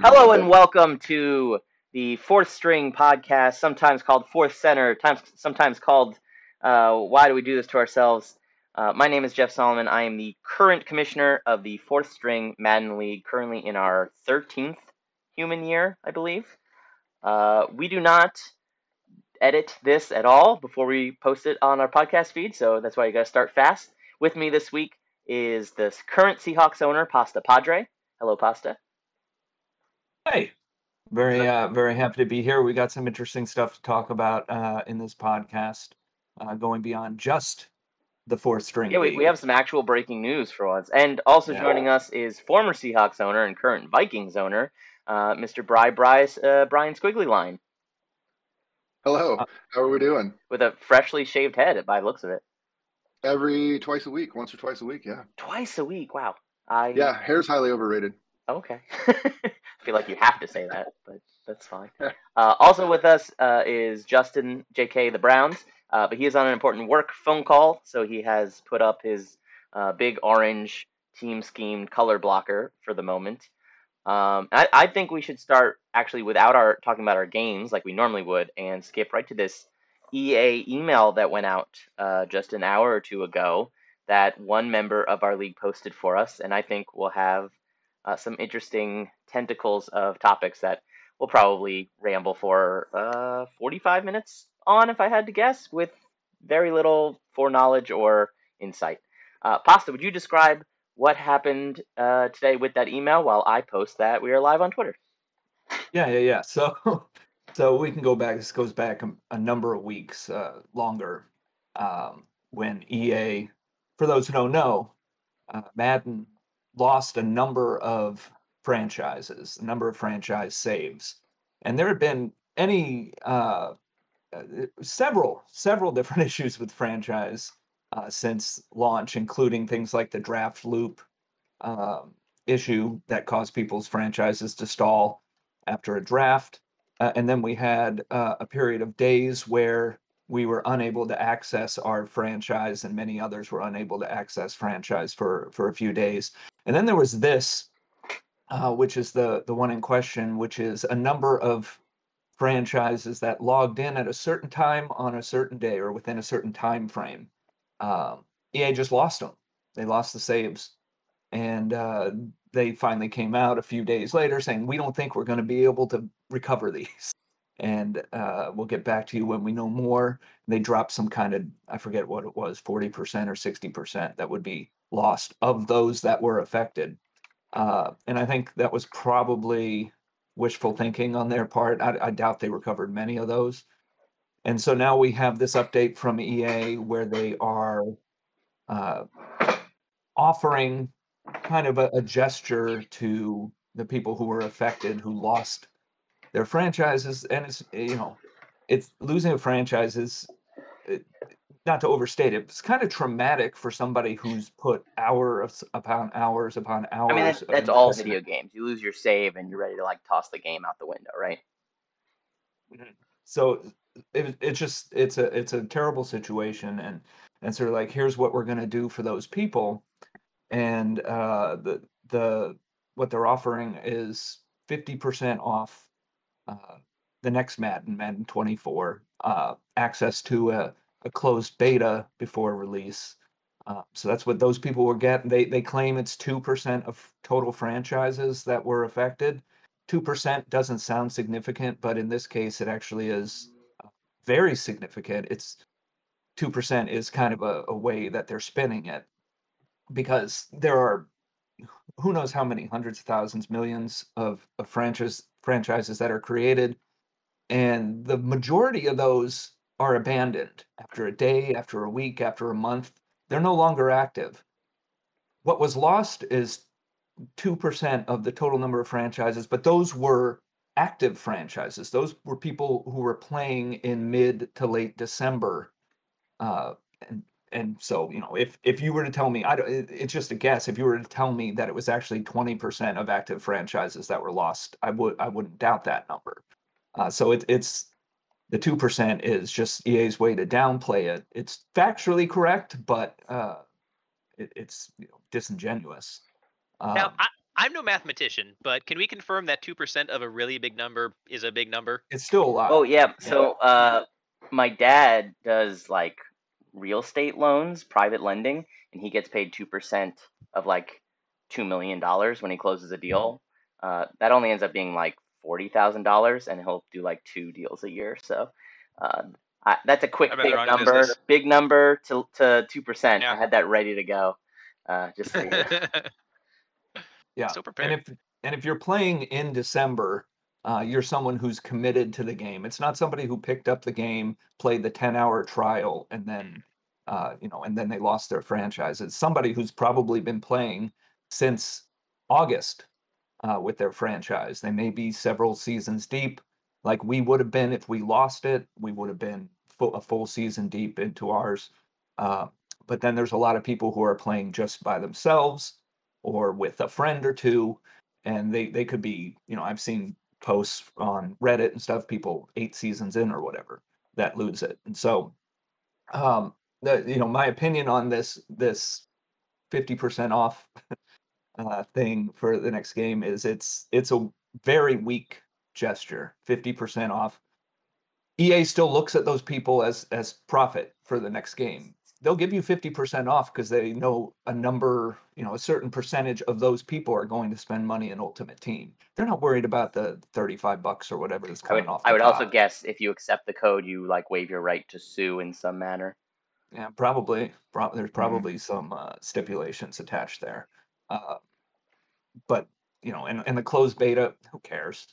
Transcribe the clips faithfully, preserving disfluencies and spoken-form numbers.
Hello and welcome to the Fourth String podcast, sometimes called Fourth Center, sometimes called uh, Why Do We Do This to Ourselves? Uh, my name is Jeff Solomon. I am the current commissioner of the Fourth String Madden League, currently in our thirteenth human year, I believe. Uh, we do not edit this at all before we post it on our podcast feed, so that's why you got to start fast. With me this week is this current Seahawks owner, Pasta Padre. Hello, Pasta. Hey, very, uh, very happy to be here. We got some interesting stuff to talk about uh, in this podcast, uh, going beyond just the fourth string. Yeah, we, we have some actual breaking news for once. And also yeah. joining us is former Seahawks owner and current Vikings owner, uh, Mister Bri Bryce, uh, Brian Squigglyline. Hello. Uh, How are we doing? With a freshly shaved head, by the looks of it. Every twice a week, once or twice a week, yeah. Twice a week, wow. I... Yeah, hair's highly overrated. Okay. I feel like you have to say that, but that's fine. Uh, also with us uh, is Justin J K, the Browns, uh, but he is on an important work phone call, so he has put up his uh, big orange team scheme color blocker for the moment. Um, I, I think we should start actually without our talking about our games like we normally would and skip right to this E A email that went out uh, just an hour or two ago that one member of our league posted for us, and I think we'll have Uh, some interesting tentacles of topics that we'll probably ramble for uh, forty-five minutes on, if I had to guess, with very little foreknowledge or insight. Uh, Pasta, would you describe what happened uh, today with that email while I post that we are live on Twitter? Yeah, yeah, yeah. So, so we can go back. This goes back a, a number of weeks uh, longer um, when E A, for those who don't know, uh, Madden lost a number of franchises, a number of franchise saves. And there had been any, uh, several, several different issues with franchise uh, since launch, including things like the draft loop um, issue that caused people's franchises to stall after a draft. Uh, and then we had uh, a period of days where we were unable to access our franchise and many others were unable to access franchise for, for a few days. And then there was this, uh, which is the, the one in question, which is a number of franchises that logged in at a certain time on a certain day or within a certain time frame. Um, E A just lost them. They lost the saves. And uh, they finally came out a few days later saying, we don't think we're going to be able to recover these. And uh, we'll get back to you when we know more. They dropped some kind of, I forget what it was, forty percent or sixty percent that would be lost of those that were affected. Uh, and I think that was probably wishful thinking on their part. I, I doubt they recovered many of those. And so now we have this update from E A where they are uh, offering kind of a, a gesture to the people who were affected, who lost their franchises. And it's, you know, it's losing a franchise is, it, not to overstate it, it's kind of traumatic for somebody who's put hours upon hours upon hours. I mean, that's, that's all video games. You lose your save and you're ready to like toss the game out the window, right? So it, it's just, it's a, it's a terrible situation. And, and sort of like, here's what we're going to do for those people. And uh, the, the, what they're offering is fifty percent off Uh, the next Madden, Madden twenty-four, uh, access to a, a closed beta before release. Uh, so that's what those people were getting. They they claim it's two percent of total franchises that were affected. two percent doesn't sound significant, but in this case, it actually is very significant. It's two percent is kind of a, a way that they're spinning it because there are who knows how many hundreds of thousands, millions of, of franchises franchises that are created, and the majority of those are abandoned after a day, after a week, after a month. They're no longer active. What was lost is two percent of the total number of franchises, but those were active franchises. Those were people who were playing in mid to late December. Uh, and, and so, you know, if, if you were to tell me, I don't, it, it's just a guess. If you were to tell me that it was actually twenty percent of active franchises that were lost, I would, I wouldn't doubt that number. Uh, so it, it's the two percent is just E A's way to downplay it. It's factually correct, but uh, it, it's you know, disingenuous. Um, now, I, I'm no mathematician, but can we confirm that two percent of a really big number is a big number? It's still a lot. Oh, yeah. So uh, my dad does, like, real estate loans, private lending, and he gets paid two percent of, like, two million dollars when he closes a deal. Uh, that only ends up being, like, forty thousand dollars, and he'll do, like, two deals a year. So uh, I, that's a quick big number. Big number to, to two percent. Yeah. I had that ready to go. Uh, just so you know. Yeah, so prepared. And if and if you're playing in December, uh, you're someone who's committed to the game. It's not somebody who picked up the game, played the ten-hour trial, and then uh, you know, and then they lost their franchise. It's somebody who's probably been playing since August uh, with their franchise. They may be several seasons deep, like we would have been if we lost it. We would have been full, a full season deep into ours. Uh, But then there's a lot of people who are playing just by themselves or with a friend or two. And they, they could be, you know, I've seen posts on Reddit and stuff, people eight seasons in or whatever that lose it. And so, um, the, you know, my opinion on this, this fifty percent off uh, thing for the next game is it's, it's a very weak gesture, fifty percent off. E A still looks at those people as, as profit for the next game. They'll give you fifty percent off because they know a number, you know, a certain percentage of those people are going to spend money in Ultimate Team. They're not worried about the thirty-five bucks or whatever is coming I would, off. The I would top. Also guess if you accept the code, you like waive your right to sue in some manner. Yeah, probably. Pro- there's probably mm-hmm. some uh, stipulations attached there. Uh, but, you know, and, and the closed beta, who cares?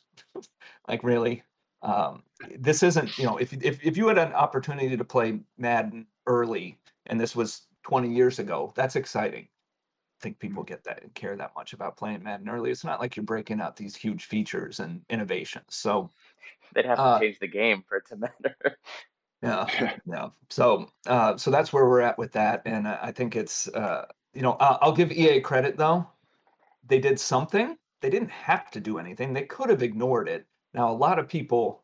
Like, really? Um, this isn't, you know, if, if if you had an opportunity to play Madden early, and this was twenty years ago, that's exciting. I think people get that and care that much about playing Madden early. It's not like you're breaking out these huge features and innovations. So they'd have to uh, change the game for it to matter. Yeah, yeah. So uh, so that's where we're at with that. And I think it's, uh, you know, I'll give E A credit, though. They did something. They didn't have to do anything. They could have ignored it. Now, a lot of people,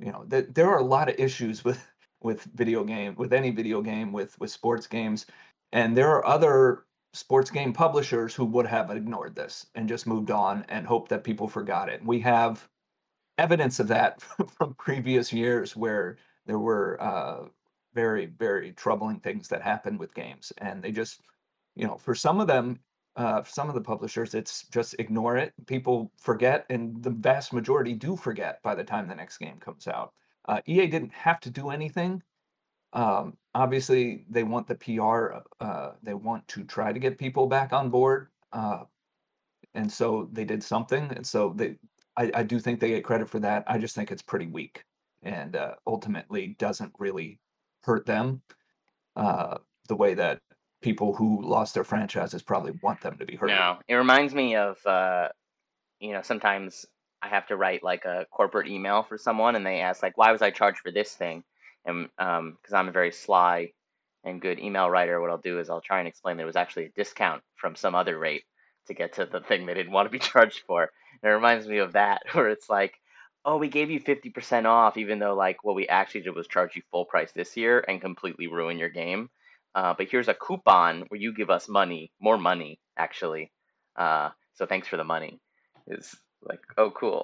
you know, th- there are a lot of issues with with video game, with any video game, with with sports games. And there are other sports game publishers who would have ignored this and just moved on and hoped that people forgot it. We have evidence of that from previous years where there were uh, very, very troubling things that happened with games. And they just, you know, for some of them, Uh, for some of the publishers, it's just ignore it. People forget, and the vast majority do forget by the time the next game comes out. Uh, E A didn't have to do anything. Um, obviously, they want the P R. Uh, they want to try to get people back on board. Uh, and so they did something. And so they, I, I do think they get credit for that. I just think it's pretty weak and uh, ultimately doesn't really hurt them uh, the way that people who lost their franchises probably want them to be heard. No, it reminds me of, uh, you know, sometimes I have to write like a corporate email for someone and they ask like, why was I charged for this thing? And um, because I'm a very sly and good email writer, what I'll do is I'll try and explain there was actually a discount from some other rate to get to the thing they didn't want to be charged for. And it reminds me of that where it's like, oh, we gave you fifty percent off, even though like what we actually did was charge you full price this year and completely ruin your game. Uh, but here's a coupon where you give us money, more money, actually. Uh, so thanks for the money. It's like, oh, cool.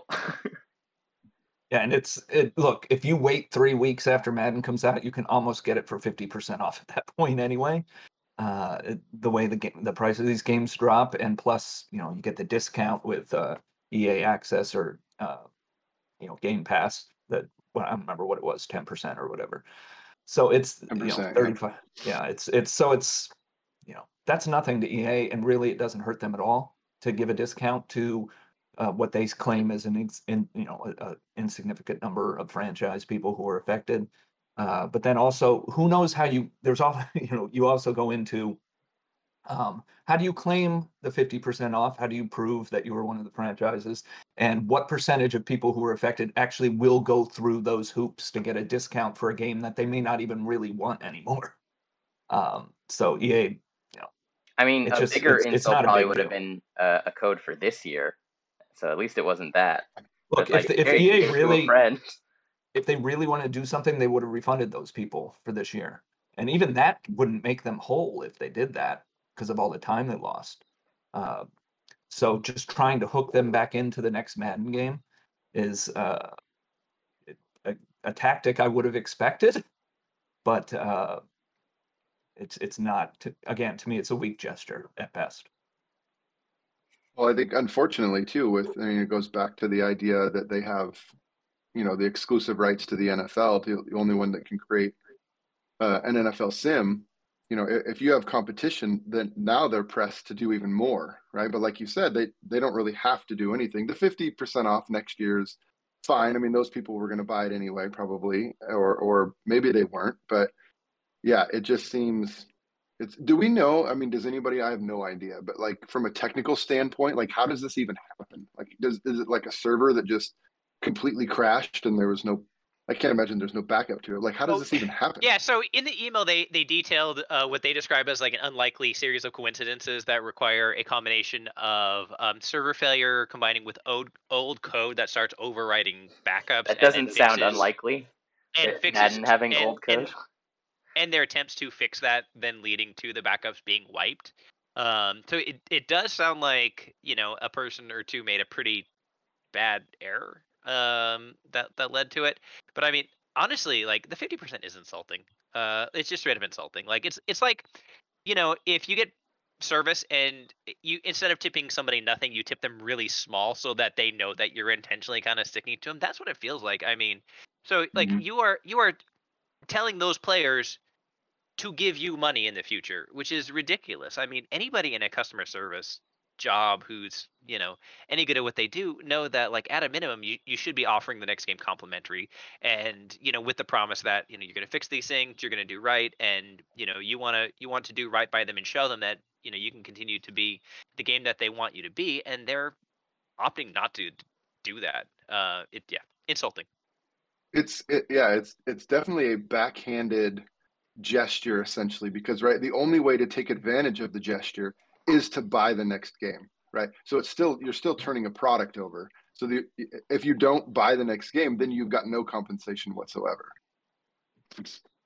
Yeah, and it's, it, look, if you wait three weeks after Madden comes out, you can almost get it for fifty percent off at that point anyway. Uh, it, the way the game, the price of these games drop, and plus, you know, you get the discount with uh, E A Access or, uh, you know, Game Pass. That well, I don't remember what it was, ten percent or whatever. So it's you know, thirty-five. Yeah, it's it's so it's you know that's nothing to E A, and really it doesn't hurt them at all to give a discount to uh, what they claim is an ex, in, you know an insignificant number of franchise people who are affected. Uh, but then also, who knows how you there's all you know you also go into um, how do you claim the fifty percent off? How do you prove that you were one of the franchises? And what percentage of people who are affected actually will go through those hoops to get a discount for a game that they may not even really want anymore? Um, so E A, you know, I mean, a just, bigger it's, insult it's not probably big would deal. Have been uh, a code for this year. So at least it wasn't that. Look, if, like, the, if hey, E A really, if they really want to do something, they would have refunded those people for this year. And even that wouldn't make them whole if they did that, because of all the time they lost. Uh, So just trying to hook them back into the next Madden game is uh, a, a tactic I would have expected, but uh, it's it's not. To, again, to me, it's a weak gesture at best. Well, I think unfortunately too, with I mean, it goes back to the idea that they have, you know, the exclusive rights to the N F L, to the only one that can create uh, an N F L sim. You know, if you have competition, then now they're pressed to do even more, right? But like you said, they they don't really have to do anything. The fifty percent off next year's fine. I mean, those people were going to buy it anyway, probably, or or maybe they weren't. But yeah, it just seems. It's, do we know? I mean, does anybody? I have no idea. But like from a technical standpoint, like how does this even happen? Like, does is it like a server that just completely crashed and there was no? I can't imagine there's no backup to it. Like, how does this even happen? Yeah, so in the email, they, they detailed uh, what they describe as like an unlikely series of coincidences that require a combination of um, server failure combining with old, old code that starts overriding backups. That doesn't and sound fixes, unlikely. And fixes, Madden having and, old code. And, and their attempts to fix that then leading to the backups being wiped. Um, so it, it does sound like, you know, a person or two made a pretty bad error. um that that led to it. But I mean, honestly, like the fifty percent is insulting. Uh it's just straight up insulting. Like it's it's like, you know, if you get service and you instead of tipping somebody nothing, you tip them really small so that they know that you're intentionally kind of sticking to them. That's what it feels like. I mean, so like mm-hmm. you are you are telling those players to give you money in the future, which is ridiculous. I mean, anybody in a customer service job who's, you know, any good at what they do know that, like, at a minimum you, you should be offering the next game complimentary, and, you know, with the promise that, you know, you're going to fix these things, you're going to do right, and, you know, you want to you want to do right by them and show them that, you know, you can continue to be the game that they want you to be, and they're opting not to do that. Uh it yeah insulting. It's it, yeah it's it's definitely a backhanded gesture, essentially, because right the only way to take advantage of the gesture is to buy the next game, right? So it's still, you're still turning a product over. So the, if you don't buy the next game, then you've got no compensation whatsoever.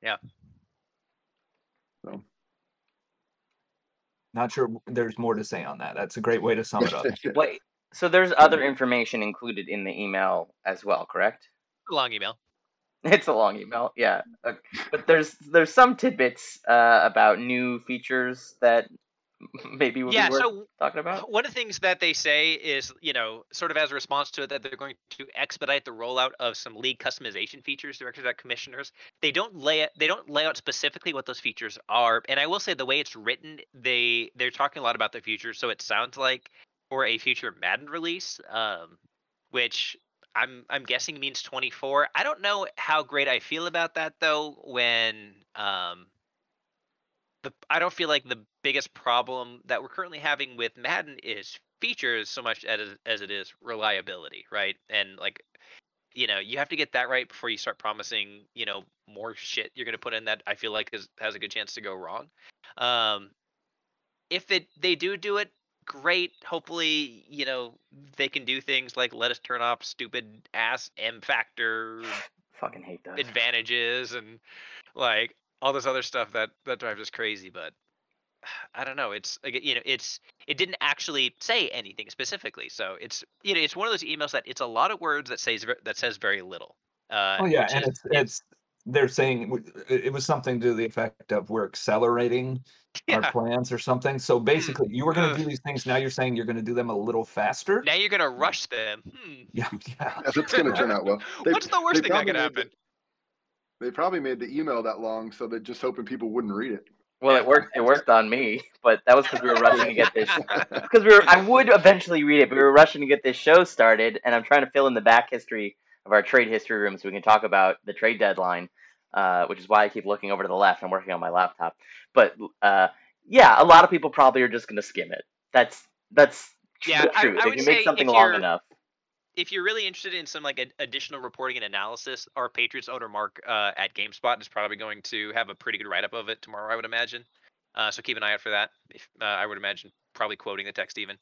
Yeah. So. Not sure there's more to say on that. That's a great way to sum it up. Wait, so there's other information included in the email as well, correct? A long email. It's a long email, yeah. Okay. But there's there's some tidbits uh, about new features that maybe we'll yeah, be worth so talking about. One of the things that they say is, you know, sort of as a response to it, that they're going to expedite the rollout of some league customization features directed at commissioners. They don't lay it, they don't lay out specifically what those features are. And I will say the way it's written, they they're talking a lot about the future, so it sounds like for a future Madden release, um, which I'm I'm guessing means twenty-four. I don't know how great I feel about that though, when um The, I don't feel like the biggest problem that we're currently having with Madden is features so much as, as it is reliability, right? And, like, you know, you have to get that right before you start promising, you know, more shit you're going to put in that I feel like is, has a good chance to go wrong. Um, if it they do do it, great. Hopefully, you know, they can do things like let us turn off stupid ass M factor fucking hate that advantages and, like, all this other stuff that, that drives us crazy, but I don't know. It's you know, it's it didn't actually say anything specifically, so it's you know, it's one of those emails that it's a lot of words that says that says very little. Uh, oh yeah, and is, it's, it's they're saying it was something to the effect of we're accelerating yeah. our plans or something. So basically, you were going to do these things. Now you're saying you're going to do them a little faster. Now you're going to rush them. Hmm. Yeah, yeah, it's going to turn out well. They, What's the worst thing that could happen? They probably made the email that long, so they're just hoping people wouldn't read it. Well, it worked. It worked on me, but that was because we were rushing to get this. Because we were, I would eventually read it, but we were rushing to get this show started, and I'm trying to fill in the back history of our trade history room so we can talk about the trade deadline, uh, which is why I keep looking over to the left. I'm working on my laptop, but uh, yeah, a lot of people probably are just going to skim it. That's that's yeah, the truth. I, I if you make something long enough. If you're really interested in some like a, additional reporting and analysis, our Patriots owner Mark uh, at GameSpot is probably going to have a pretty good write up of it tomorrow, I would imagine. Uh, so keep an eye out for that. If, uh, I would imagine probably quoting the text even.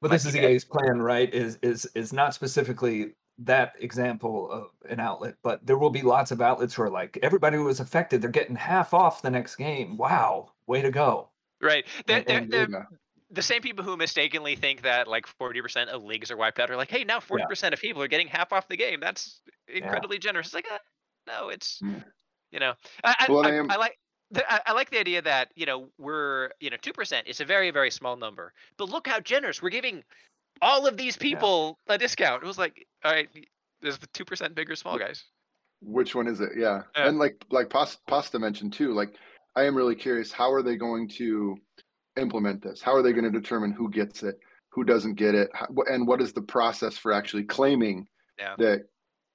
But this is E A's plan, right? Is is is not specifically that example of an outlet, but there will be lots of outlets who are like, everybody who was affected, they're getting half off the next game. Wow, way to go! Right. They're, and, they're, and, they're, yeah. the same people who mistakenly think that like forty percent of leagues are wiped out are like, hey, now forty percent yeah. of people are getting half off the game. That's incredibly yeah. generous. It's like, uh, no, it's, mm. you know, I, well, I, I, I like, the, I, I like the idea that, you know, we're, you know, two percent is a very, very small number, but look how generous we're giving all of these people yeah. a discount. It was like, all right, there's the two percent bigger small guys. Which one is it? Yeah. yeah. And like, like Pasta, Pasta mentioned too, like, I am really curious, how are they going to implement this? How are they going to determine who gets it, who doesn't get it, how, and what is the process for actually claiming yeah. that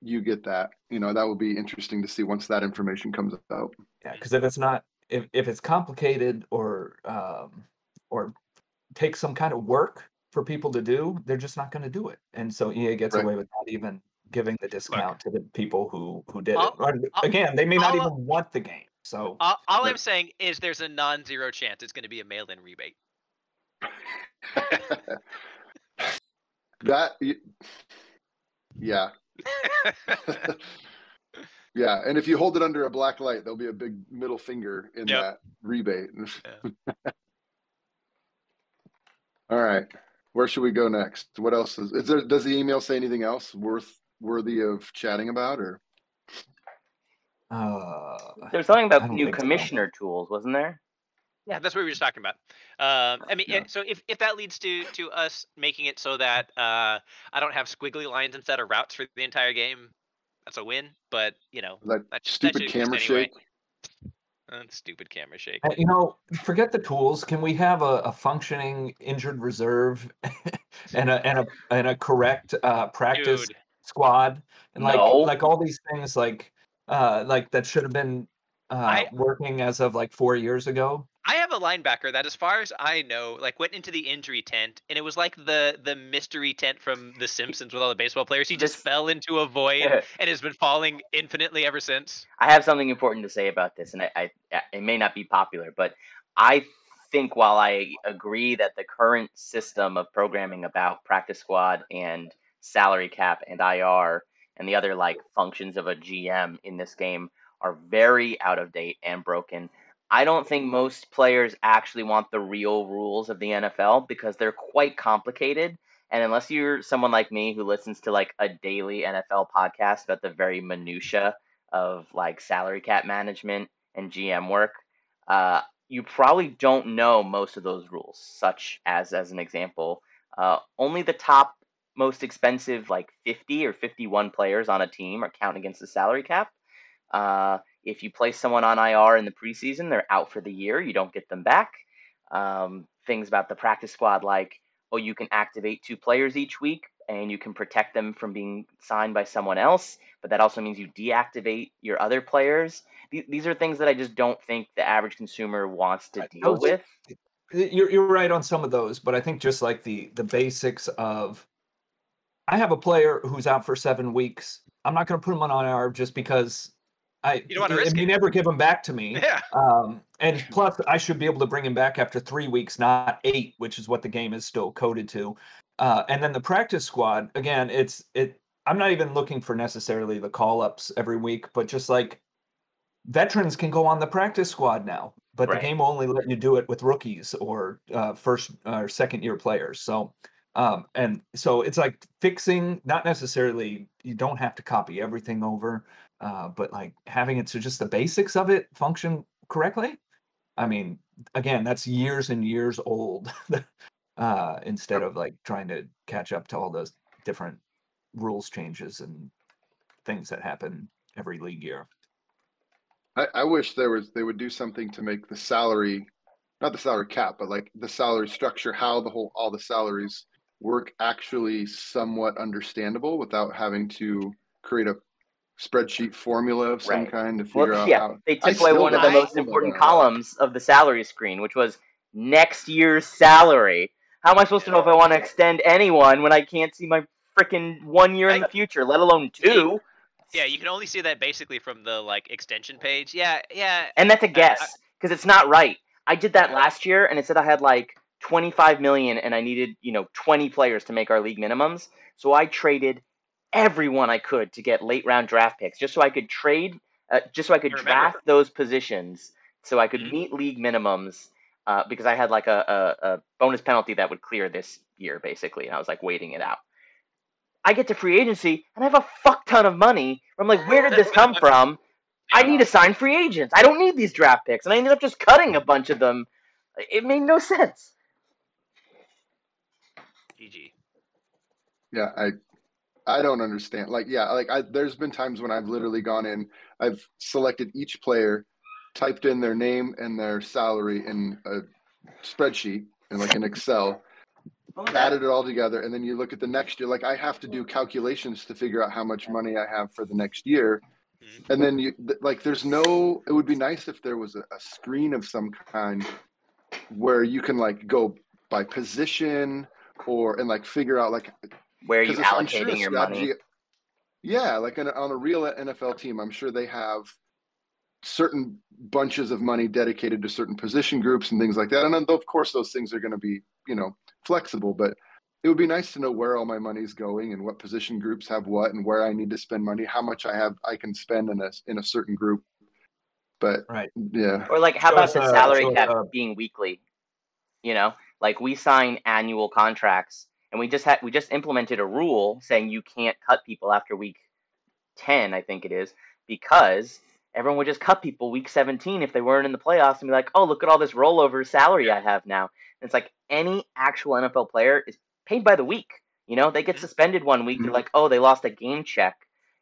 you get that? You know, that will be interesting to see once that information comes out. Yeah, because if it's not, if, if it's complicated or um, or takes some kind of work for people to do, they're just not going to do it. And so E A gets right. away with not even giving the discount right. to the people who who did I'll, it. I'll, Again, they may I'll, not even I'll, want the game. So all, all I'm saying is there's a non-zero chance it's going to be a mail-in rebate. that, yeah, yeah. And if you hold it under a black light, there'll be a big middle finger in yep. that rebate. yeah. All right, where should we go next? What else is, is there? Does the email say anything else worth worthy of chatting about, or? Uh, There's something about new commissioner so. tools, wasn't there? Yeah, that's what we were just talking about. Um, I mean, yeah. so if, if that leads to to us making it so that uh, I don't have squiggly lines instead of routes for the entire game, that's a win. But you know, that, that stupid that camera anyway. shake. Uh, stupid camera shake. Uh, you know, forget the tools. Can we have a, a functioning injured reserve and a and a and a correct uh, practice Dude. squad and like no. like all these things like. Uh, like that should have been uh, I, working as of like four years ago. I have a linebacker that, as far as I know, like went into the injury tent, and it was like the the mystery tent from The Simpsons with all the baseball players. He just this, fell into a void uh, and has been falling infinitely ever since. I have something important to say about this, and I, I it may not be popular, but I think while I agree that the current system of programming about practice squad and salary cap and I R and the other like functions of a G M in this game are very out of date and broken. I don't think most players actually want the real rules of the N F L because they're quite complicated. And unless you're someone like me who listens to like a daily N F L podcast about the very minutia of like salary cap management and G M work, uh, you probably don't know most of those rules, such as, as an example, uh, only the top most expensive, like fifty or fifty-one players on a team are counting against the salary cap. Uh, if you place someone on I R in the preseason, they're out for the year. You don't get them back. Um, things about the practice squad, like, oh, you can activate two players each week and you can protect them from being signed by someone else. But that also means you deactivate your other players. Th- these are things that I just don't think the average consumer wants to deal with. You're, you're right on some of those, but I think just like the the basics of, I have a player who's out for seven weeks. I'm not going to put him on I R just because I you don't want to risk it. You never give him back to me. Yeah. Um, and plus, I should be able to bring him back after three weeks, not eight, which is what the game is still coded to. Uh, and then the practice squad, again, it's it. I'm not even looking for necessarily the call-ups every week, but just like veterans can go on the practice squad now, but right. the game will only let you do it with rookies or uh, first or second-year players. So. Um, and so it's like fixing, not necessarily, you don't have to copy everything over, uh, but like having it so just the basics of it function correctly. I mean, again, that's years and years old uh, instead of like trying to catch up to all those different rules changes and things that happen every league year. I, I wish there was, they would do something to make the salary, not the salary cap, but like the salary structure, how the whole, all the salaries work actually somewhat understandable without having to create a spreadsheet formula of some right. kind to figure well, yeah, out. Yeah, they took away one of the most important columns of the salary screen, which was next year's salary. How am I supposed yeah. to know if I want to extend anyone when I can't see my freaking one year in the future, let alone two? Yeah, you can only see that basically from the like extension page. Yeah, yeah. And that's a guess because it's not right. I did that last year, and it said I had like twenty-five million and I needed, you know, twenty players to make our league minimums. So I traded everyone I could to get late round draft picks just so I could trade, uh, just so I could draft those positions so I could meet league minimums. uh, because I had like a, a, a bonus penalty that would clear this year, basically. And I was like waiting it out. I get to free agency and I have a fuck ton of money. I'm like, where did this come from? I need to sign free agents. I don't need these draft picks. And I ended up just cutting a bunch of them. It made no sense. G G. Yeah, I I don't understand. Like, yeah, like I, there's been times when I've literally gone in, I've selected each player, typed in their name and their salary in a spreadsheet and like in Excel, okay. added it all together. And then you look at the next year, like I have to do calculations to figure out how much money I have for the next year. And then you like, there's no, it would be nice if there was a, a screen of some kind where you can like go by position or, and like figure out like, where are you allocating sure your strategy, money? Yeah. Like in, on a real N F L team, I'm sure they have certain bunches of money dedicated to certain position groups and things like that. And then of course those things are going to be, you know, flexible, but it would be nice to know where all my money's going and what position groups have what and where I need to spend money, how much I have I can spend in a in a certain group. But right. yeah. Or like how so, about the salary uh, so, cap uh, being weekly? You know, like we sign annual contracts and we just had we just implemented a rule saying you can't cut people after week ten, I think it is, because everyone would just cut people week seventeen if they weren't in the playoffs and be like, "Oh, look at all this rollover salary I have now." And it's like any actual N F L player is paid by the week, you know, they get suspended one week. They're like, oh, they lost a game check,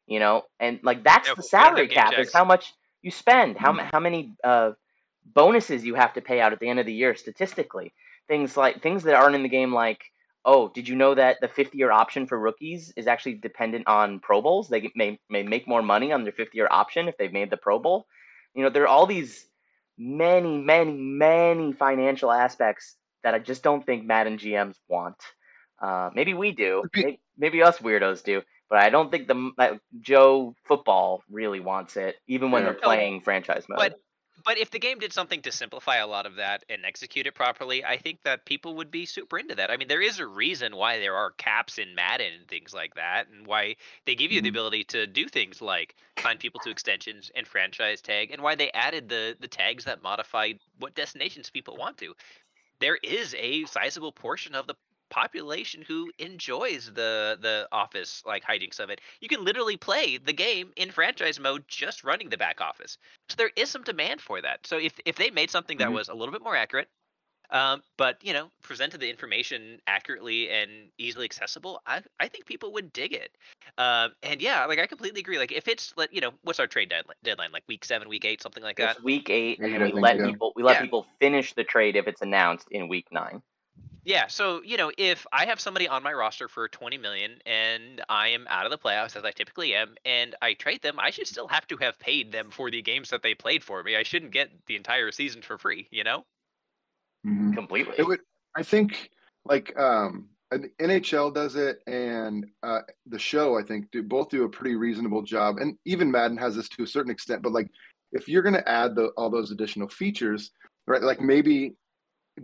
you know, and like that's yeah, the salary cap checks. Is how much you spend, how how many uh, bonuses you have to pay out at the end of the year statistically. Things like things that aren't in the game, like, oh, did you know that the fifth year option for rookies is actually dependent on Pro Bowls? They may may make more money on their fifth year option if they've made the Pro Bowl. You know, there are all these many, many, many financial aspects that I just don't think Madden G Ms want. Uh, maybe we do, maybe, maybe us weirdos do, but I don't think the like, Joe football really wants it, even when they're playing no, franchise mode. But but if the game did something to simplify a lot of that and execute it properly, I think that people would be super into that. I mean, there is a reason why there are caps in Madden and things like that, and why they give you mm-hmm. the ability to do things like sign people to extensions and franchise tag, and why they added the the tags that modify what destinations people want to. There is a sizable portion of the population who enjoys the the office like hijinks of it. You can literally play the game in franchise mode just running the back office. So there is some demand for that. So if if they made something that mm-hmm. was a little bit more accurate, um, but you know, presented the information accurately and easily accessible, I I think people would dig it. Um, and yeah, like I completely agree. Like if it's like you know, what's our trade deadline? deadline? Like week seven, week eight, something like that. It's week eight, and then we let so. people we let yeah. people finish the trade if it's announced in week nine. Yeah, so, you know, if I have somebody on my roster for twenty million dollars and I am out of the playoffs, as I typically am, and I trade them, I should still have to have paid them for the games that they played for me. I shouldn't get the entire season for free, you know? Mm-hmm. Completely. It would, I think, like, um, N H L does it and uh, the show, I think, do both do a pretty reasonable job. And even Madden has this to a certain extent. But, like, if you're going to add the, all those additional features, right, like maybe –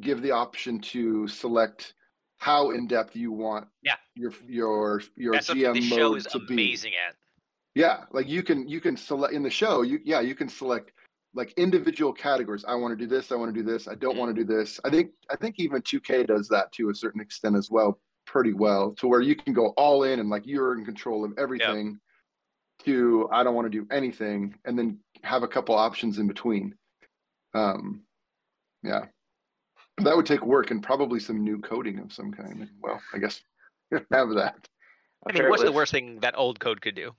give the option to select how in depth you want yeah. your your your That's G M the show mode is to amazing be. At. Yeah, like you can you can select in the show. You yeah you can select like individual categories. I want to do this. I want to do this. I don't mm-hmm. want to do this. I think I think even two K does that to a certain extent as well, pretty well, to where you can go all in and like you're in control of everything. Yep. To I don't want to do anything, and then have a couple options in between. Um, yeah. That would take work and probably some new coding of some kind. Well, I guess you don't have that. I mean, what's the worst thing that old code could do?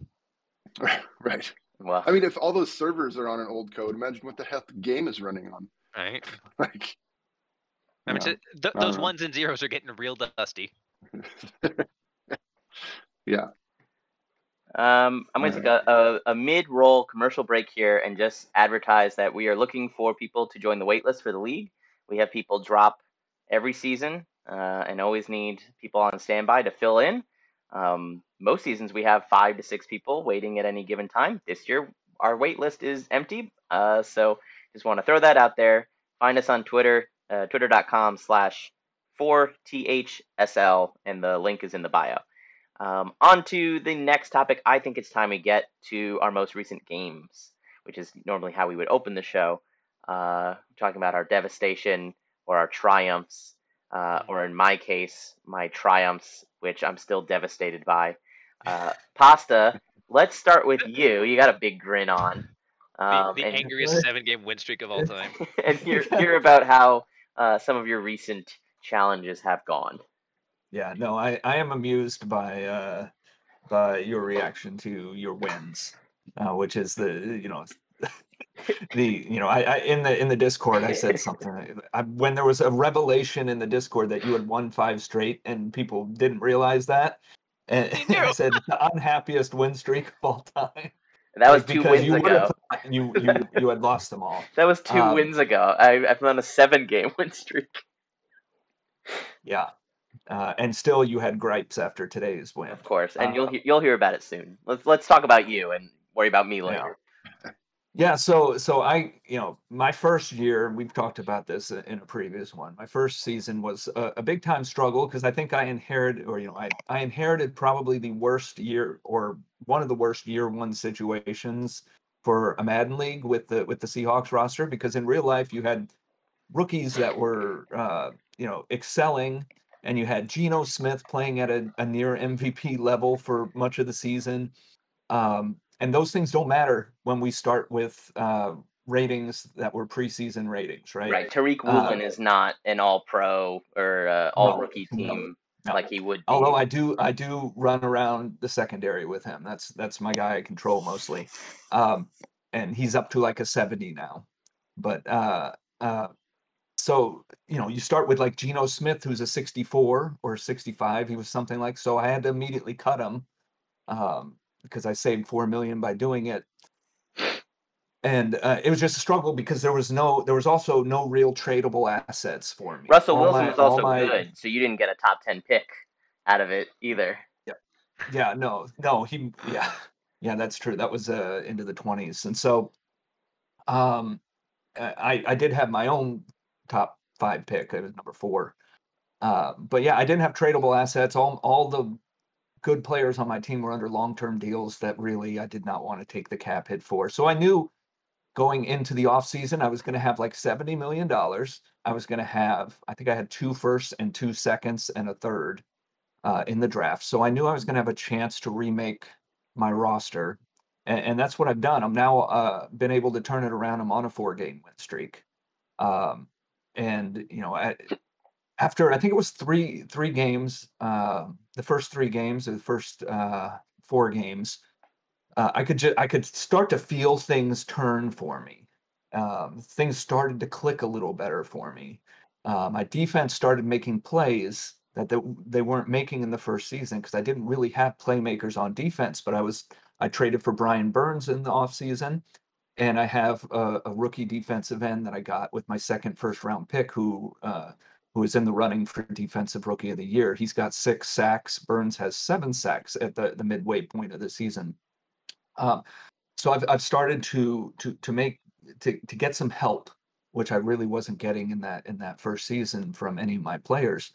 Right. Well, I mean, if all those servers are on an old code, imagine what the heck the game is running on. Right. Like, I mean, you know, so th- those I ones and zeros are getting real dusty. Yeah. Um, I'm going to take a, a, a mid-roll commercial break here and just advertise that we are looking for people to join the waitlist for the league. We have people drop every season uh, and always need people on standby to fill in. Um, most seasons we have five to six people waiting at any given time. This year, our wait list is empty. Uh, so just want to throw that out there. Find us on Twitter, uh, twitter.com slash 4THSL, and the link is in the bio. Um, on to the next topic. I think it's time we get to our most recent games, which is normally how we would open the show. Uh, talking about our devastation or our triumphs, uh, or in my case, my triumphs, which I'm still devastated by. Uh, Pasta, let's start with you. You got a big grin on. Um, the the and, angriest seven-game win streak of all time. And hear, hear about how uh, some of your recent challenges have gone. Yeah, no, I, I am amused by uh, by your reaction to your wins, uh, which is the, you know, the, you know, I, I in the in the Discord, I said something I, when there was a revelation in the Discord that you had won five straight and people didn't realize that. And I said the unhappiest win streak of all time. That was two wins you ago. You, you, you had lost them all. That was two um, wins ago. I, I've run a seven-game win streak. Yeah, uh, and still you had gripes after today's win. Of course, and uh, you'll you'll hear about it soon. Let's let's talk about you and worry about me later. Yeah. yeah, so so I you know my first year, we've talked about this in a previous one. My first season was a, a big time struggle because I think I inherited or you know I I inherited probably the worst year or one of the worst year one situations for a Madden league with the with the Seahawks roster, because in real life you had rookies that were uh, you know excelling, and you had Geno Smith playing at a, a near M V P level for much of the season, um, and those things don't matter when we start with uh, ratings that were preseason ratings, right? Right. Tariq Woolen uh, is not an All-Pro or uh, All-Rookie no, team no, no. like he would be. Although I do, I do run around the secondary with him. That's that's my guy I control mostly, um, and he's up to like a seventy now, but. Uh, uh, So, you know, you start with like Geno Smith, who's a sixty-four or sixty-five. He was something like, so I had to immediately cut him um, because I saved four million dollars by doing it. And uh, it was just a struggle because there was no, there was also no real tradable assets for me. Russell all Wilson my, was also my, good. So you didn't get a top ten pick out of it either. Yeah. Yeah. No, no. He, yeah. Yeah, that's true. That was uh, into the twenties. And so um, I, I did have my own top five pick. It was number four. Uh, but yeah, I didn't have tradable assets. All all the good players on my team were under long-term deals that really I did not want to take the cap hit for. So I knew going into the offseason, I was going to have like seventy million dollars. I was going to have, I think I had two firsts and two seconds and a third uh, in the draft. So I knew I was going to have a chance to remake my roster. And, and that's what I've done. I'm now uh, been able to turn it around. I'm on a four-game win streak. Um, And, you know, I, after I think it was three three games, uh, the first three games or the first uh, four games, uh, I could ju- I could start to feel things turn for me. Um, things started to click a little better for me. Uh, my defense started making plays that they, they weren't making in the first season because I didn't really have playmakers on defense. But I was I traded for Brian Burns in the offseason. And I have a, a rookie defensive end that I got with my second first round pick who uh, who is in the running for defensive rookie of the year. He's got six sacks. Burns has seven sacks at the, the midway point of the season. Um, so I've I've started to to to make to, to get some help, which I really wasn't getting in that in that first season from any of my players.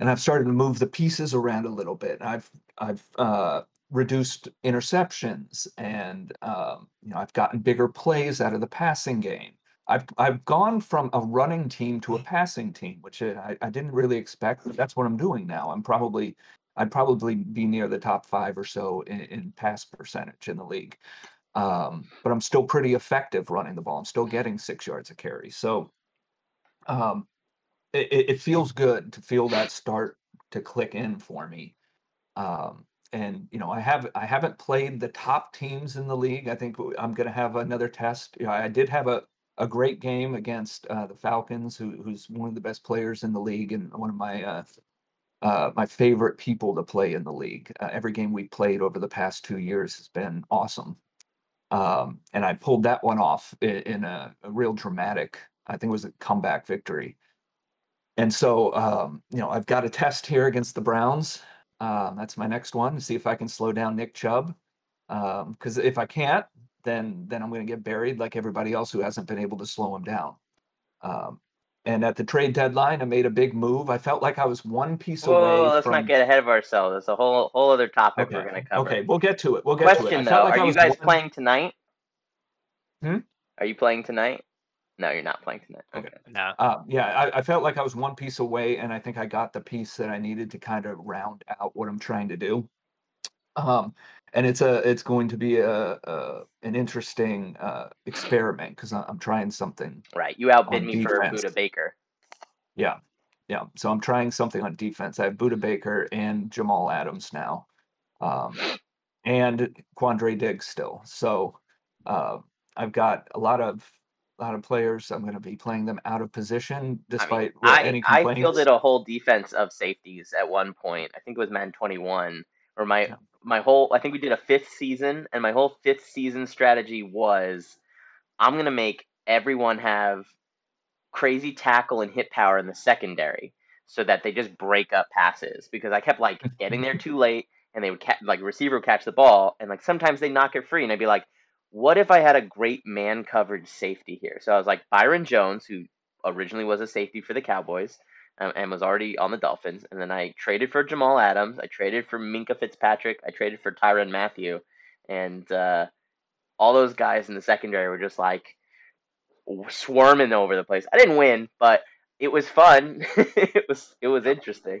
And I've started to move the pieces around a little bit. I've I've uh, reduced interceptions, and um, you know I've gotten bigger plays out of the passing game. I've I've gone from a running team to a passing team, which I, I didn't really expect. But that's what I'm doing now. I'm probably I'd probably be near the top five or so in, in pass percentage in the league, um, but I'm still pretty effective running the ball. I'm still getting six yards a carry, so um, it, it feels good to feel that start to click in for me. Um, And, you know, I have I haven't played the top teams in the league. I think I'm going to have another test. You know, I did have a, a great game against uh, the Falcons, who, who's one of the best players in the league and one of my uh, uh, my favorite people to play in the league. Uh, every game we played over the past two years has been awesome. Um, and I pulled that one off in, in a, a real dramatic, I think it was a comeback victory. And so, um, you know, I've got a test here against the Browns. Um, that's my next one, to see if I can slow down Nick Chubb. Because um, if I can't, then then I'm going to get buried like everybody else who hasn't been able to slow him down. Um, and at the trade deadline, I made a big move. I felt like I was one piece Whoa, away Whoa, let's from... not get ahead of ourselves. It's a whole whole other topic okay. we're going to cover. Okay, we'll get to it. We'll get Question, to it. Question, though, like are you guys one... playing tonight? Hmm? Are you playing tonight? No, you're not playing tonight. Okay. okay. No. Uh, yeah, I, I felt like I was one piece away, and I think I got the piece that I needed to kind of round out what I'm trying to do. Um, and it's a it's going to be a, a an interesting uh, experiment because I'm trying something. Right. You outbid me defense. for Budda Baker. Yeah. Yeah. So I'm trying something on defense. I have Budda Baker and Jamal Adams now, um, and Quandre Diggs still. So uh, I've got a lot of. A lot of players. I'm going to be playing them out of position, despite I mean, any I, complaints. I fielded a whole defense of safeties at one point. I think it was Madden twenty-one, or my yeah. my whole. I think we did a fifth season, and my whole fifth season strategy was, I'm going to make everyone have crazy tackle and hit power in the secondary, so that they just break up passes. Because I kept like getting there too late, and they would ca- like receiver would catch the ball, and like sometimes they knock it free, and I'd be like, what if I had a great man coverage safety here? So I was like Byron Jones, who originally was a safety for the Cowboys um, and was already on the Dolphins. And then I traded for Jamal Adams. I traded for Minkah Fitzpatrick. I traded for Tyrann Mathieu. And uh, all those guys in the secondary were just like swarming over the place. I didn't win, but it was fun. it was it was interesting.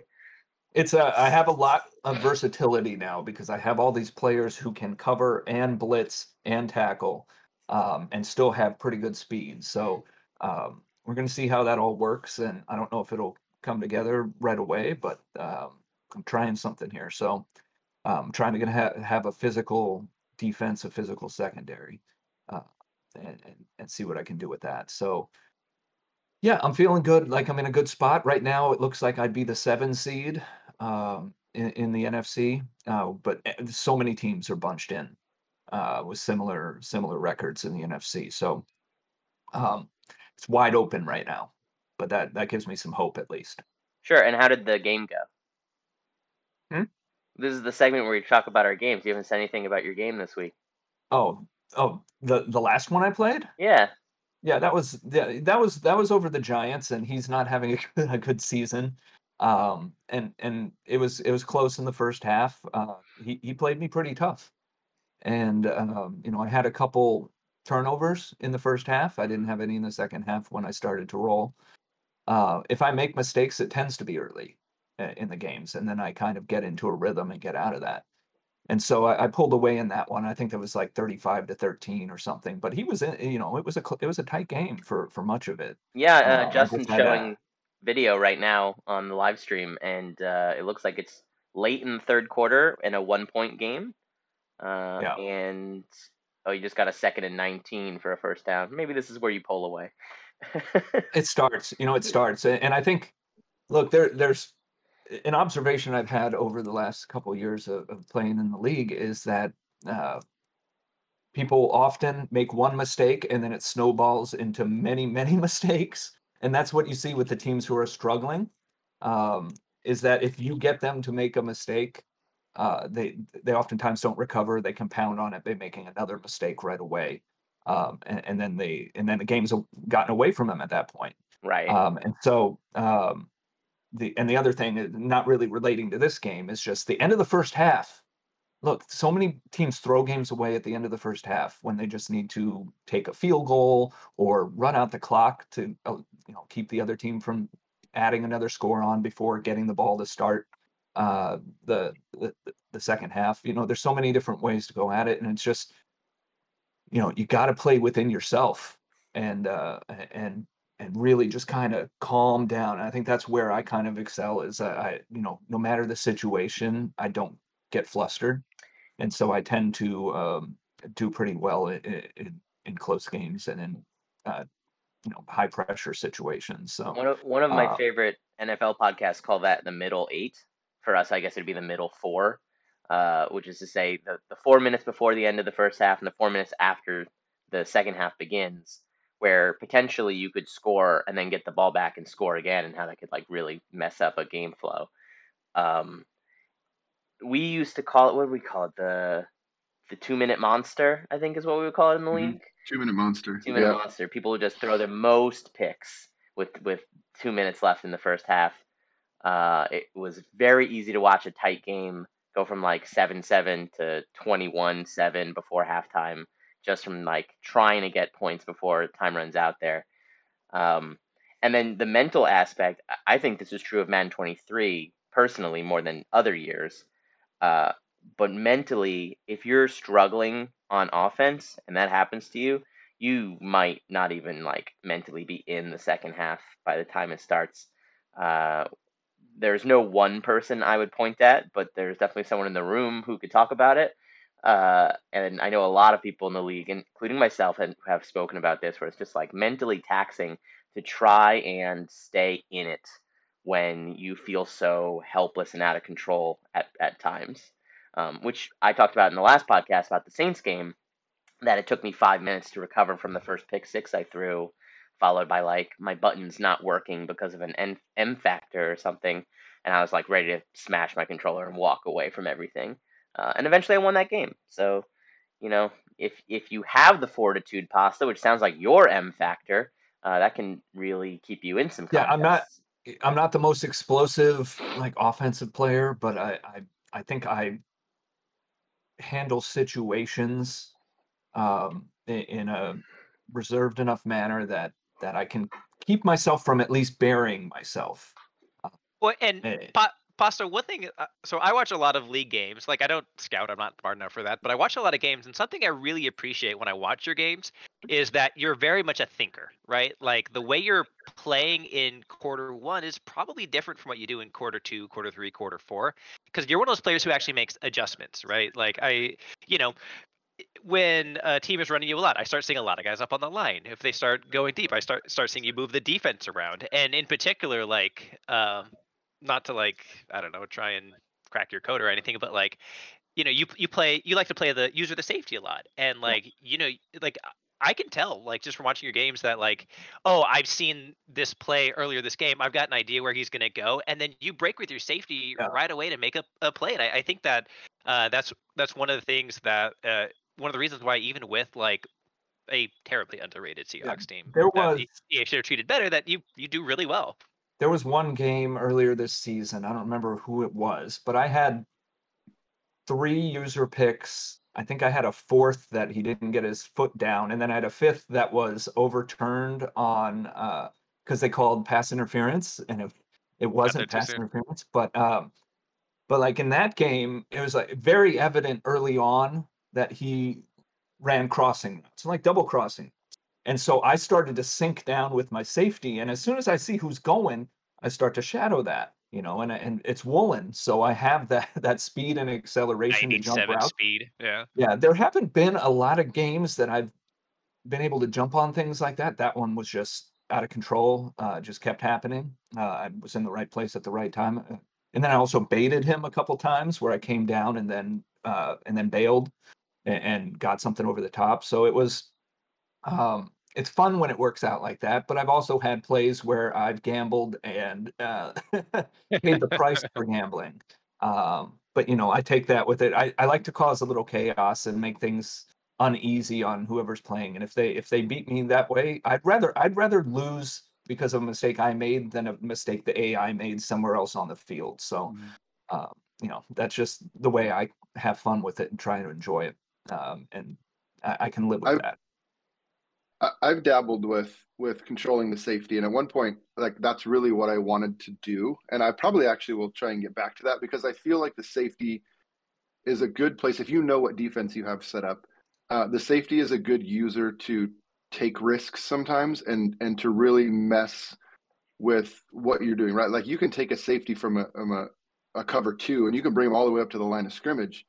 It's a, I have a lot of versatility now because I have all these players who can cover and blitz and tackle um, and still have pretty good speed. So um, we're going to see how that all works. And I don't know if it'll come together right away, but um, I'm trying something here. So I'm trying to ha- have a physical defense, a physical secondary, uh, and, and, and see what I can do with that. So yeah, I'm feeling good. Like I'm in a good spot right now. It looks like I'd be the seven seed. Um, in, in the N F C, uh, but so many teams are bunched in uh, with similar similar records in the N F C. So um, it's wide open right now, but that, that gives me some hope at least. Sure. And how did the game go? Hmm? This is the segment where we talk about our games. You haven't said anything about your game this week. Oh, oh, the the last one I played? Yeah. Yeah, that was yeah, that was that was over the Giants, and he's not having a, a good season. Um and and it was it was close in the first half. Uh, he he played me pretty tough, and um, you know I had a couple turnovers in the first half. I didn't have any in the second half when I started to roll. Uh, if I make mistakes, it tends to be early in the games, and then I kind of get into a rhythm and get out of that. And so I, I pulled away in that one. I think that was like thirty-five to thirteen or something. But he was in, you know, it was a it was a tight game for for much of it. Yeah, uh, uh, Justin's showing. Out. Video right now on the live stream, and uh, it looks like it's late in the third quarter and a one-point game. Uh, yeah. And oh, you just got a second and nineteen for a first down. Maybe this is where you pull away. It starts, you know, it starts, and I think, look, there, there's an observation I've had over the last couple of years of, of playing in the league is that uh, people often make one mistake, and then it snowballs into many, many mistakes. And that's what you see with the teams who are struggling, um, is that if you get them to make a mistake, uh, they they oftentimes don't recover. They compound on it by making another mistake right away, um, and, and then they and then the game's gotten away from them at that point. Right. Um, and so um, the and the other thing, not really relating to this game, is just the end of the first half. Look, so many teams throw games away at the end of the first half when they just need to take a field goal or run out the clock to you know keep the other team from adding another score on before getting the ball to start uh, the, the the second half. You know, there's so many different ways to go at it, and it's just you know you got to play within yourself and uh, and and really just kind of calm down. And I think that's where I kind of excel is I, I you know no matter the situation, I don't get flustered. And so I tend to um, do pretty well in, in, in close games and in uh, you know high pressure situations. So one of, one of my uh, favorite N F L podcasts call that the middle eight. For us, I guess it'd be the middle four, uh, which is to say the, the four minutes before the end of the first half and the four minutes after the second half begins, where potentially you could score and then get the ball back and score again, and how that could like really mess up a game flow. Um, We used to call it, what did we call it? The the two-minute monster, I think is what we would call it in the mm-hmm. league. Two-minute monster. Two-minute yeah. monster. People would just throw their most picks with, with two minutes left in the first half. Uh, it was very easy to watch a tight game go from like seven seven to twenty-one seven before halftime, just from like trying to get points before time runs out there. Um, and then the mental aspect, I think this is true of Madden twenty-three personally more than other years. Uh, but mentally, if you're struggling on offense and that happens to you, you might not even like mentally be in the second half by the time it starts. Uh, there's no one person I would point at, but there's definitely someone in the room who could talk about it. Uh, and I know a lot of people in the league, including myself, have, have spoken about this, where it's just like mentally taxing to try and stay in it when you feel so helpless and out of control at, at times, um, which I talked about in the last podcast about the Saints game, that it took me five minutes to recover from the first pick six I threw, followed by like my buttons not working because of an M factor or something. And I was like ready to smash my controller and walk away from everything. Uh, and eventually I won that game. So, you know, if if you have the fortitude, Pasta, which sounds like your M factor, uh, that can really keep you in some contests. Yeah, I'm not I'm not the most explosive, like, offensive player, but I, I, I think I handle situations um, in a reserved enough manner that, that I can keep myself from at least burying myself. Well, and hey. – Pasta, one thing, uh, so I watch a lot of league games. Like, I don't scout, I'm not smart enough for that, but I watch a lot of games, and something I really appreciate when I watch your games is that you're very much a thinker, right? Like, the way you're playing in quarter one is probably different from what you do in quarter two, quarter three, quarter four, because you're one of those players who actually makes adjustments, right? Like, I, you know, when a team is running you a lot, I start seeing a lot of guys up on the line. If they start going deep, I start, start seeing you move the defense around. And in particular, like, um, not to like, I don't know, try and crack your code or anything, but like, you know, you you play, you like to play the user the safety a lot. And like, you know, like I can tell, like just from watching your games that like, oh, I've seen this play earlier this game. I've got an idea where he's going to go. And then you break with your safety yeah. right away to make a, a play. And I, I think that uh, that's, that's one of the things that, uh, one of the reasons why even with like a terribly underrated Seahawks yeah, team, there was E A should have treated better, that you, you do really well. There was one game earlier this season, I don't remember who it was, but I had three user picks. I think I had a fourth that he didn't get his foot down, and then I had a fifth that was overturned on because uh, they called pass interference, and it, it wasn't pass interference. But um, but like in that game, it was like very evident early on that he ran crossing routes, like double crossing. And so I started to sink down with my safety. And as soon as I see who's going, I start to shadow that, you know, and and it's woolen. So I have that that speed and acceleration to jump out. Speed, yeah. Yeah, there haven't been a lot of games that I've been able to jump on things like that. That one was just out of control, uh, just kept happening. Uh, I was in the right place at the right time. And then I also baited him a couple times where I came down and then, uh, and then bailed and, and got something over the top. So it was... Um, It's fun when it works out like that, but I've also had plays where I've gambled and uh, paid the price for gambling. Um, but, you know, I take that with it. I, I like to cause a little chaos and make things uneasy on whoever's playing. And if they if they beat me that way, I'd rather I'd rather lose because of a mistake I made than a mistake the A I made somewhere else on the field. So, um, you know, that's just the way I have fun with it and try to enjoy it. Um, and I, I can live with I- that. I've dabbled with with controlling the safety, and at one point, like that's really what I wanted to do, and I probably actually will try and get back to that because I feel like the safety is a good place if you know what defense you have set up. Uh, the safety is a good user to take risks sometimes, and and to really mess with what you're doing. Right, like you can take a safety from a from a, a cover two, and you can bring them all the way up to the line of scrimmage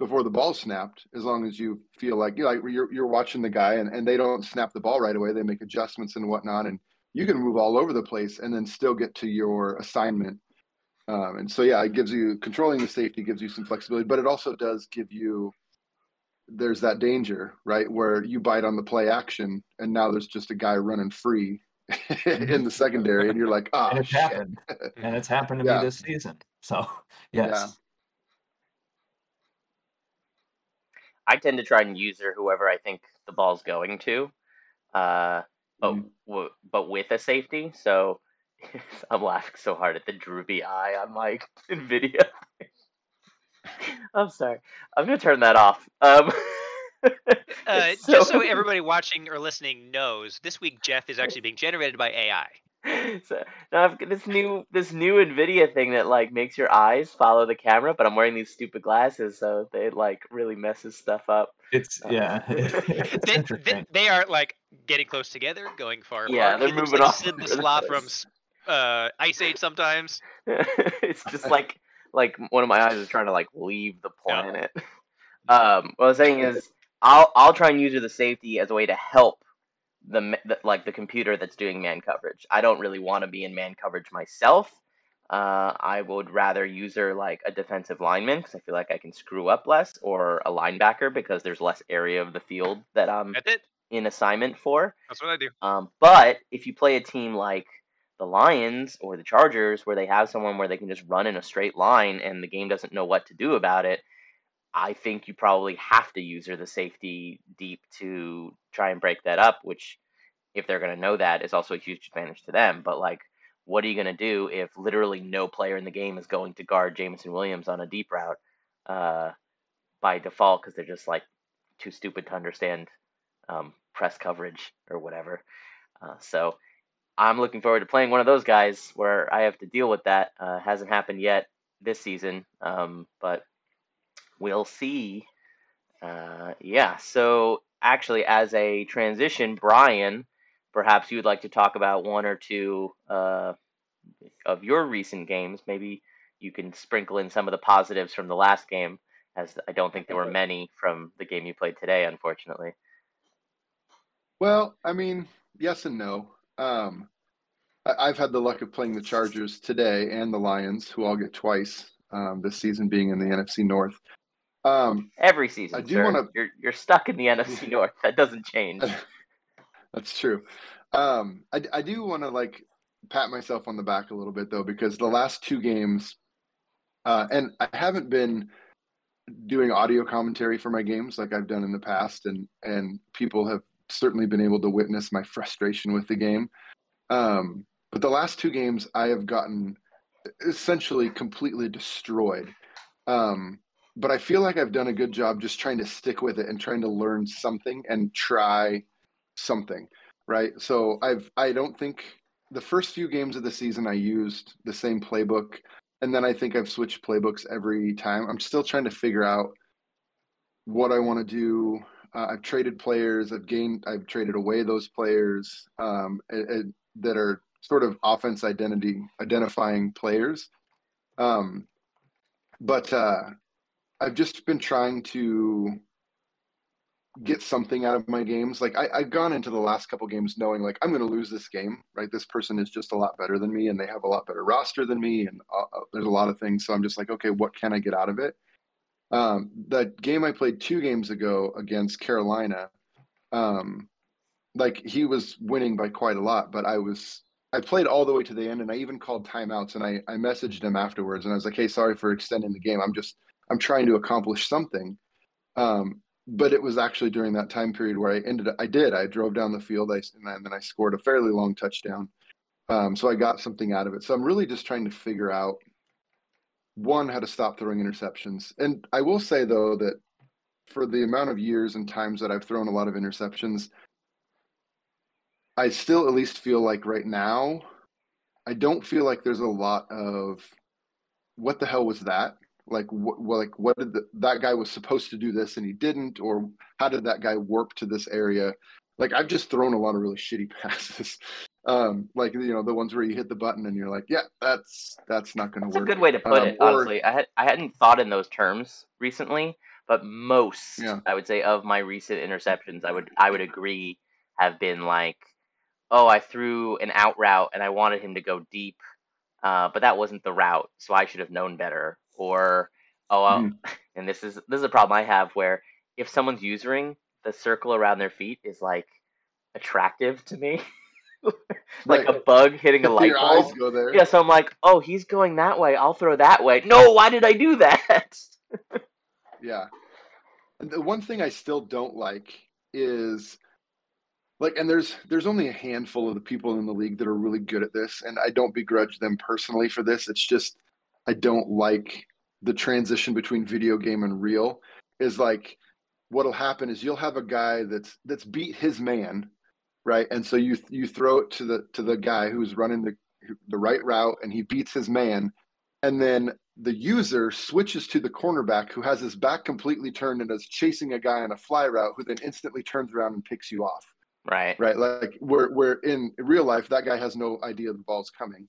before the ball snapped, as long as you feel like you know, like you're you're watching the guy and, and they don't snap the ball right away. They make adjustments and whatnot, and you can move all over the place and then still get to your assignment. Um, and so, yeah, it gives you controlling the safety gives you some flexibility, but it also does give you there's that danger, right, where you bite on the play action and now there's just a guy running free in the secondary, and you're like, ah, oh, and it's shit. happened, and it's happened to yeah. me this season. So, yes. Yeah. I tend to try and user whoever I think the ball's going to, uh, but mm. w- but with a safety. So I'm laughing so hard at the droopy eye on my NVIDIA. I'm sorry. I'm gonna turn that off. Um, Uh, so, just so everybody watching or listening knows, this week Jeff is actually being generated by A I. So now I've got this new this new NVIDIA thing that like makes your eyes follow the camera, but I'm wearing these stupid glasses, so it like really messes stuff up. It's um, yeah. It's they, they, they are like getting close together, going far apart. Yeah, they're it moving off. Like Sid the Sloth from uh, Ice Age sometimes. It's just like like one of my eyes is trying to like leave the planet. Yeah. Um, what I was saying is, I'll I'll try and use the safety as a way to help the, the like the computer that's doing man coverage. I don't really want to be in man coverage myself. Uh, I would rather user like a defensive lineman because I feel like I can screw up less, or a linebacker because there's less area of the field that I'm in assignment for. That's what I do. Um, but if you play a team like the Lions or the Chargers, where they have someone where they can just run in a straight line and the game doesn't know what to do about it, I think you probably have to user the safety deep to try and break that up, which if they're going to know that is also a huge advantage to them. But like, what are you going to do if literally no player in the game is going to guard Jameson Williams on a deep route uh, by default? Cause they're just like too stupid to understand um, press coverage or whatever. Uh, so I'm looking forward to playing one of those guys where I have to deal with that. Uh, hasn't happened yet this season. Um, but We'll see. Uh, yeah, so actually, as a transition, Brian, perhaps you would like to talk about one or two uh, of your recent games. Maybe you can sprinkle in some of the positives from the last game, as I don't think there were many from the game you played today, unfortunately. Well, I mean, yes and no. Um, I- I've had the luck of playing the Chargers today and the Lions, who all get twice um, this season being in the N F C North. Um, Every season, I do wanna... you're you're stuck in the N F C North. That doesn't change. That's true. Um, I, I do want to like pat myself on the back a little bit though, because the last two games, uh, and I haven't been doing audio commentary for my games like I've done in the past, and and people have certainly been able to witness my frustration with the game. Um, but the last two games, I have gotten essentially completely destroyed. Um, But I feel like I've done a good job just trying to stick with it and trying to learn something and try something, right? So I've I don't think the first few games of the season I used the same playbook, and then I think I've switched playbooks every time. I'm still trying to figure out what I want to do. Uh, I've traded players. I've gained. I've traded away those players um, uh, that are sort of offense identity identifying players, um, but. Uh, I've just been trying to get something out of my games. Like I, I've gone into the last couple games knowing like I'm going to lose this game, right? This person is just a lot better than me and they have a lot better roster than me. And uh, there's a lot of things. So I'm just like, okay, what can I get out of it? Um, the game I played two games ago against Carolina, um, like he was winning by quite a lot, but I was, I played all the way to the end and I even called timeouts and I, I messaged him afterwards and I was like, hey, sorry for extending the game. I'm just, I'm trying to accomplish something. Um, but it was actually during that time period where I ended up, I did, I drove down the field I, and then I scored a fairly long touchdown. Um, so I got something out of it. So I'm really just trying to figure out, one, how to stop throwing interceptions. And I will say though, that for the amount of years and times that I've thrown a lot of interceptions, I still at least feel like right now, I don't feel like there's a lot of what the hell was that? Like what? Like what did the, that guy was supposed to do this and he didn't, or how did that guy warp to this area? Like I've just thrown a lot of really shitty passes, um, like you know the ones where you hit the button and you're like, yeah, that's that's not going to work. That's a good way to put um, it. Or, honestly, I had I hadn't thought in those terms recently, but most yeah. I would say of my recent interceptions, I would I would agree have been like, oh, I threw an out route and I wanted him to go deep, uh, but that wasn't the route, so I should have known better. Or, oh, I'll, mm. and this is this is a problem I have where if someone's usering, the circle around their feet is like attractive to me, like right. a bug hitting a light bulb. Your eyes go there. Yeah, so I'm like, oh, he's going that way. I'll throw that way. No, why did I do that? Yeah, and the one thing I still don't like is like, and there's there's only a handful of the people in the league that are really good at this, and I don't begrudge them personally for this. It's just I don't like the transition between video game and real is like what'll happen is you'll have a guy that's that's beat his man, right? And so you you throw it to the to the guy who's running the the right route, and he beats his man, and then the user switches to the cornerback who has his back completely turned and is chasing a guy on a fly route, who then instantly turns around and picks you off. Right. Right. Like where where in real life, that guy has no idea the ball's coming,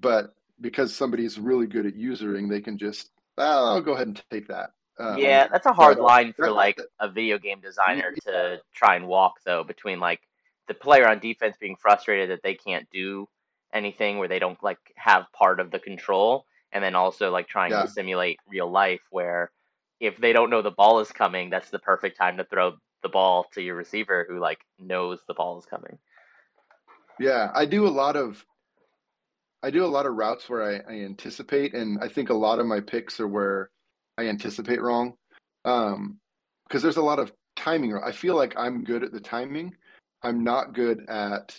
but because somebody's really good at usering, they can just, oh, I'll go ahead and take that. Um, yeah. That's a hard line for like a video game designer yeah. to try and walk though, between like the player on defense being frustrated that they can't do anything where they don't like have part of the control. And then also like trying yeah. to simulate real life where if they don't know the ball is coming, that's the perfect time to throw the ball to your receiver who like knows the ball is coming. Yeah. I do a lot of, I do a lot of routes where I, I anticipate. And I think a lot of my picks are where I anticipate wrong. Um, cause there's a lot of timing. I feel like I'm good at the timing. I'm not good at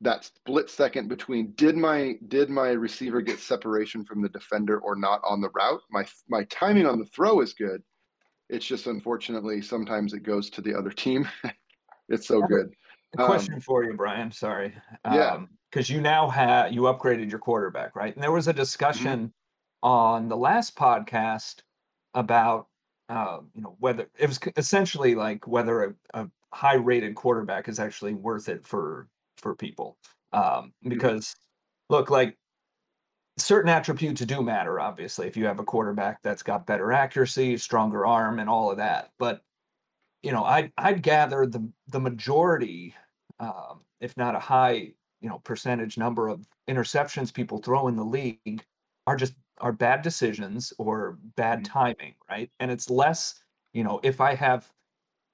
that split second between did my did my receiver get separation from the defender or not on the route. My my timing on the throw is good. It's just unfortunately sometimes it goes to the other team. It's so good. A question um, for you, Brian. Sorry. Um, yeah. Because you now have you upgraded your quarterback, right? And there was a discussion mm-hmm. on the last podcast about uh, you know whether it was essentially like whether a, a high-rated quarterback is actually worth it for. for people um because look, like certain attributes do matter, obviously, if you have a quarterback that's got better accuracy, stronger arm, and all of that. But you know, i I'd, I'd gather the the majority um if not a high you know percentage number of interceptions people throw in the league are just are bad decisions or bad timing, right? And it's less, you know, if I have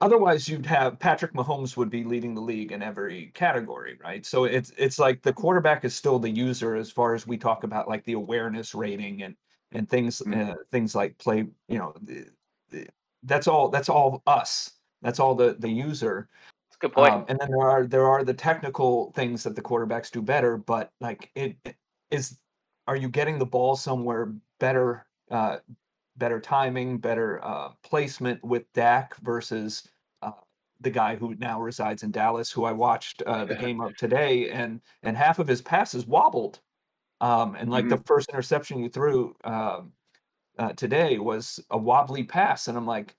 Otherwise, you'd have Patrick Mahomes would be leading the league in every category, right? So it's it's like the quarterback is still the user as far as we talk about like the awareness rating and and things mm-hmm. uh, things like play. You know, the, the, that's all that's all us. That's all the the user. That's a good point. Um, and then there are there are the technical things that the quarterbacks do better, but like it, it is. Are you getting the ball somewhere better? Uh, better timing, better uh, placement with Dak versus uh, the guy who now resides in Dallas, who I watched uh, the game of today, and and half of his passes wobbled. Um, and like mm-hmm. the first interception you threw uh, uh, today was a wobbly pass. And I'm like,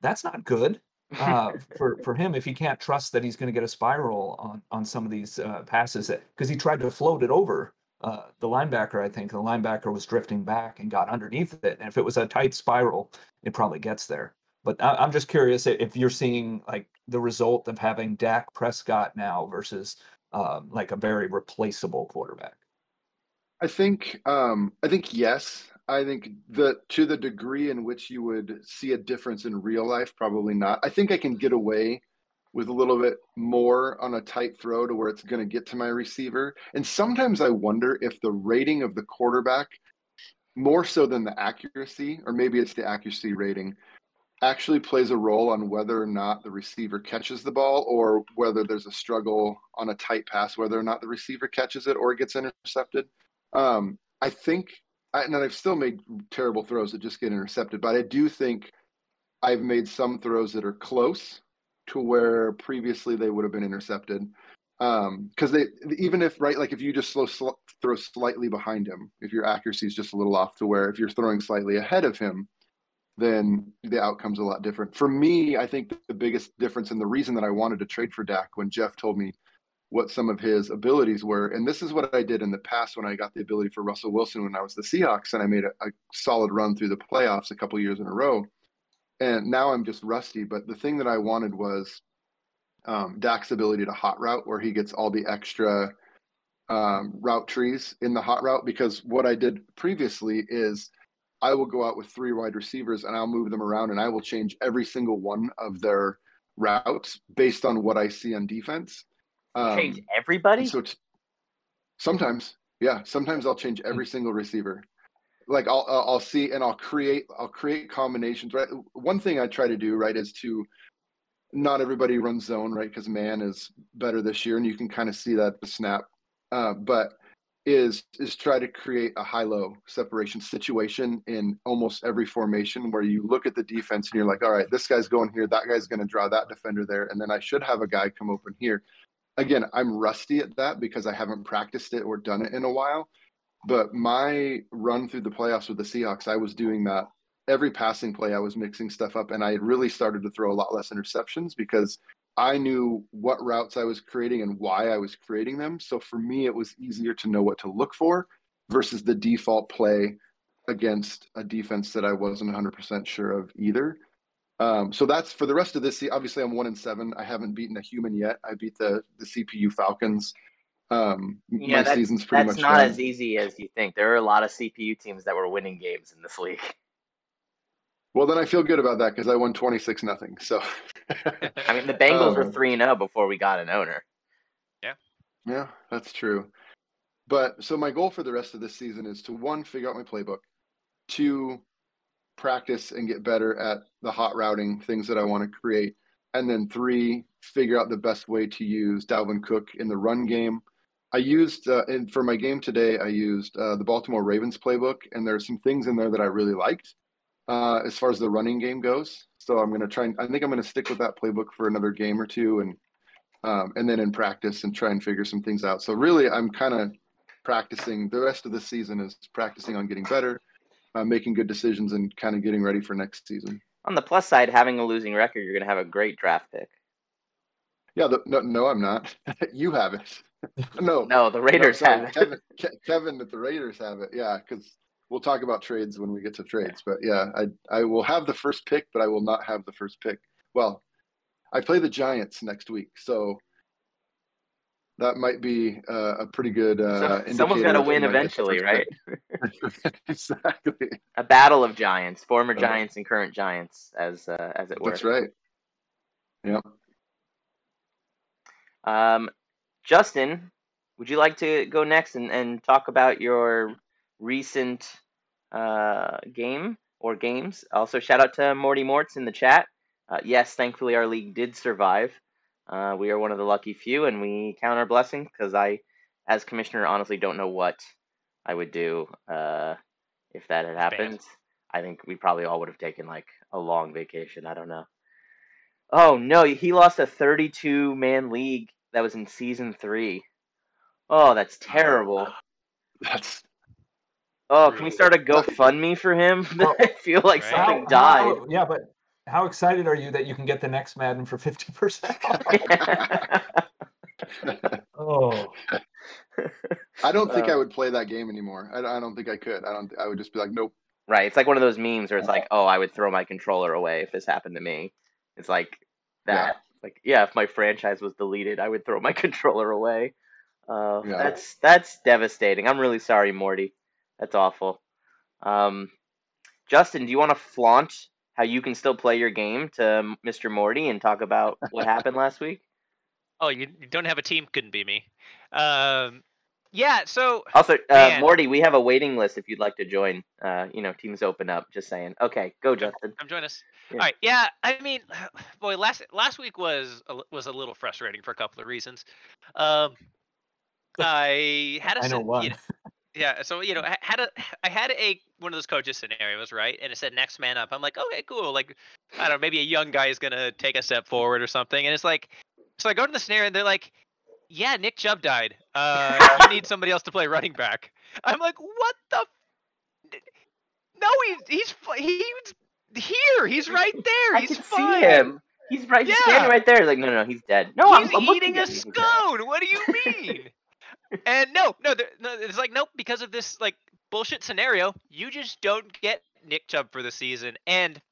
that's not good uh, for, for him if he can't trust that he's going to get a spiral on, on some of these uh, passes. Because he tried to float it over. Uh, the linebacker, I think the linebacker was drifting back and got underneath it. And if it was a tight spiral, it probably gets there. But I, I'm just curious if you're seeing like the result of having Dak Prescott now versus um, like a very replaceable quarterback. I think, um, I think, yes, I think the, to the degree in which you would see a difference in real life, probably not. I think I can get away with a little bit more on a tight throw to where it's going to get to my receiver. And sometimes I wonder if the rating of the quarterback, more so than the accuracy, or maybe it's the accuracy rating, actually plays a role on whether or not the receiver catches the ball, or whether there's a struggle on a tight pass, whether or not the receiver catches it or gets intercepted. Um, I think, and I've still made terrible throws that just get intercepted, but I do think I've made some throws that are close to where previously they would have been intercepted. Um, cause they, even if, right, like if you just slow, sl- throw slightly behind him, if your accuracy is just a little off to where if you're throwing slightly ahead of him, then the outcome's a lot different. For me, I think the biggest difference and the reason that I wanted to trade for Dak when Jeff told me what some of his abilities were, and this is what I did in the past when I got the ability for Russell Wilson when I was the Seahawks and I made a, a solid run through the playoffs a couple years in a row. And now I'm just rusty, but the thing that I wanted was um, Dak's ability to hot route, where he gets all the extra um, route trees in the hot route. Because what I did previously is I will go out with three wide receivers and I'll move them around and I will change every single one of their routes based on what I see on defense. Um, change everybody? So t- sometimes, yeah. Sometimes I'll change every mm-hmm. single receiver. Like I'll I'll see and I'll create I'll create combinations, right? One thing I try to do, right, is to not everybody runs zone, right? Because man is better this year, and you can kind of see that at the snap. Uh, but is is try to create a high-low separation situation in almost every formation where you look at the defense and you're like, all right, this guy's going here, that guy's going to draw that defender there, and then I should have a guy come open here. Again, I'm rusty at that because I haven't practiced it or done it in a while, but my run through the playoffs with the Seahawks, I was doing that. Every passing play, I was mixing stuff up, and I really started to throw a lot less interceptions because I knew what routes I was creating and why I was creating them. So for me, it was easier to know what to look for versus the default play against a defense that I wasn't one hundred percent sure of either. Um, so that's for the rest of this. Obviously, I'm one and seven. I haven't beaten a human yet. I beat the the C P U Falcons. Um, yeah, my that, season's pretty that's much not done. As easy as you think. There are a lot of C P U teams that were winning games in this league. Well, then I feel good about that because I won twenty-six nothing. So, I mean, the Bengals um, were three and oh before we got an owner. Yeah. Yeah, that's true. But so my goal for the rest of this season is to, one, figure out my playbook, two, practice and get better at the hot routing, things that I want to create, and then three, figure out the best way to use Dalvin Cook in the run game. I used, uh, and for my game today, I used uh, the Baltimore Ravens playbook, and there are some things in there that I really liked. Uh, as far as the running game goes. So I'm going to try and I think I'm going to stick with that playbook for another game or two and um, and then in practice and try and figure some things out. So really I'm kind of practicing. The rest of the season is practicing on getting better, uh, making good decisions and kind of getting ready for next season. On the plus side, having a losing record, you're going to have a great draft pick. Yeah, the, no, no, I'm not. You have it. No. No, the Raiders no, sorry, have it. Kevin, Ke- Kevin, that the Raiders have it. Yeah, because we'll talk about trades when we get to trades, but yeah, I I will have the first pick, but I will not have the first pick. Well, I play the Giants next week, so that might be uh, a pretty good uh, indicator. Someone's got to win eventually, right? Exactly. A battle of Giants, former Giants and current Giants, as uh, as it were. That's right. Yeah. Um, Justin, would you like to go next and, and talk about your recent uh game or games? Also shout out to Morty Mortz in the chat. Uh, yes, thankfully our league did survive. Uh we are one of the lucky few, and we count our blessings because I as commissioner honestly don't know what I would do uh if that had happened. Band. I think we probably all would have taken like a long vacation. I don't know. Oh no, he lost a thirty-two man league that was in season three. Oh, that's terrible. That's Oh, can we start a GoFundMe for him? I feel like right. something how, died. How, yeah, but how excited are you that you can get the next Madden for fifty percent off? Oh. I don't think uh, I would play that game anymore. I, I don't think I could. I don't. I would just be like, nope. Right. It's like one of those memes where it's like, oh, I would throw my controller away if this happened to me. It's like that. Yeah. Like, yeah, if my franchise was deleted, I would throw my controller away. Uh, yeah. That's that's devastating. I'm really sorry, Morty. That's awful. Um, Justin, do you want to flaunt how you can still play your game to Mister Morty and talk about what happened last week? Oh, you don't have a team? Couldn't be me. Um, yeah, so... Also, uh, Morty, we have a waiting list if you'd like to join. Uh, you know, teams open up, just saying. Okay, go, Justin. Come join us. Yeah. All right, yeah, I mean, boy, last last week was a, was a little frustrating for a couple of reasons. Um, I had a... I know one. You know, Yeah, so you know, I had a I had a one of those coaches scenarios, right? And it said next man up. I'm like, okay, cool. Like, I don't know, maybe a young guy is gonna take a step forward or something. And it's like, so I go to the scenario, and they're like, yeah, Nick Chubb died. Uh, you need somebody else to play running back. I'm like, what the? F- no, he's he's he's here. He's right there. He's I can fine. See him. He's right yeah. standing right there. Like, no, no, no, he's dead. No, he's I'm, I'm eating a scone. What do you mean? And no, no, there, no, it's like, nope, because of this, like, bullshit scenario, you just don't get Nick Chubb for the season. And,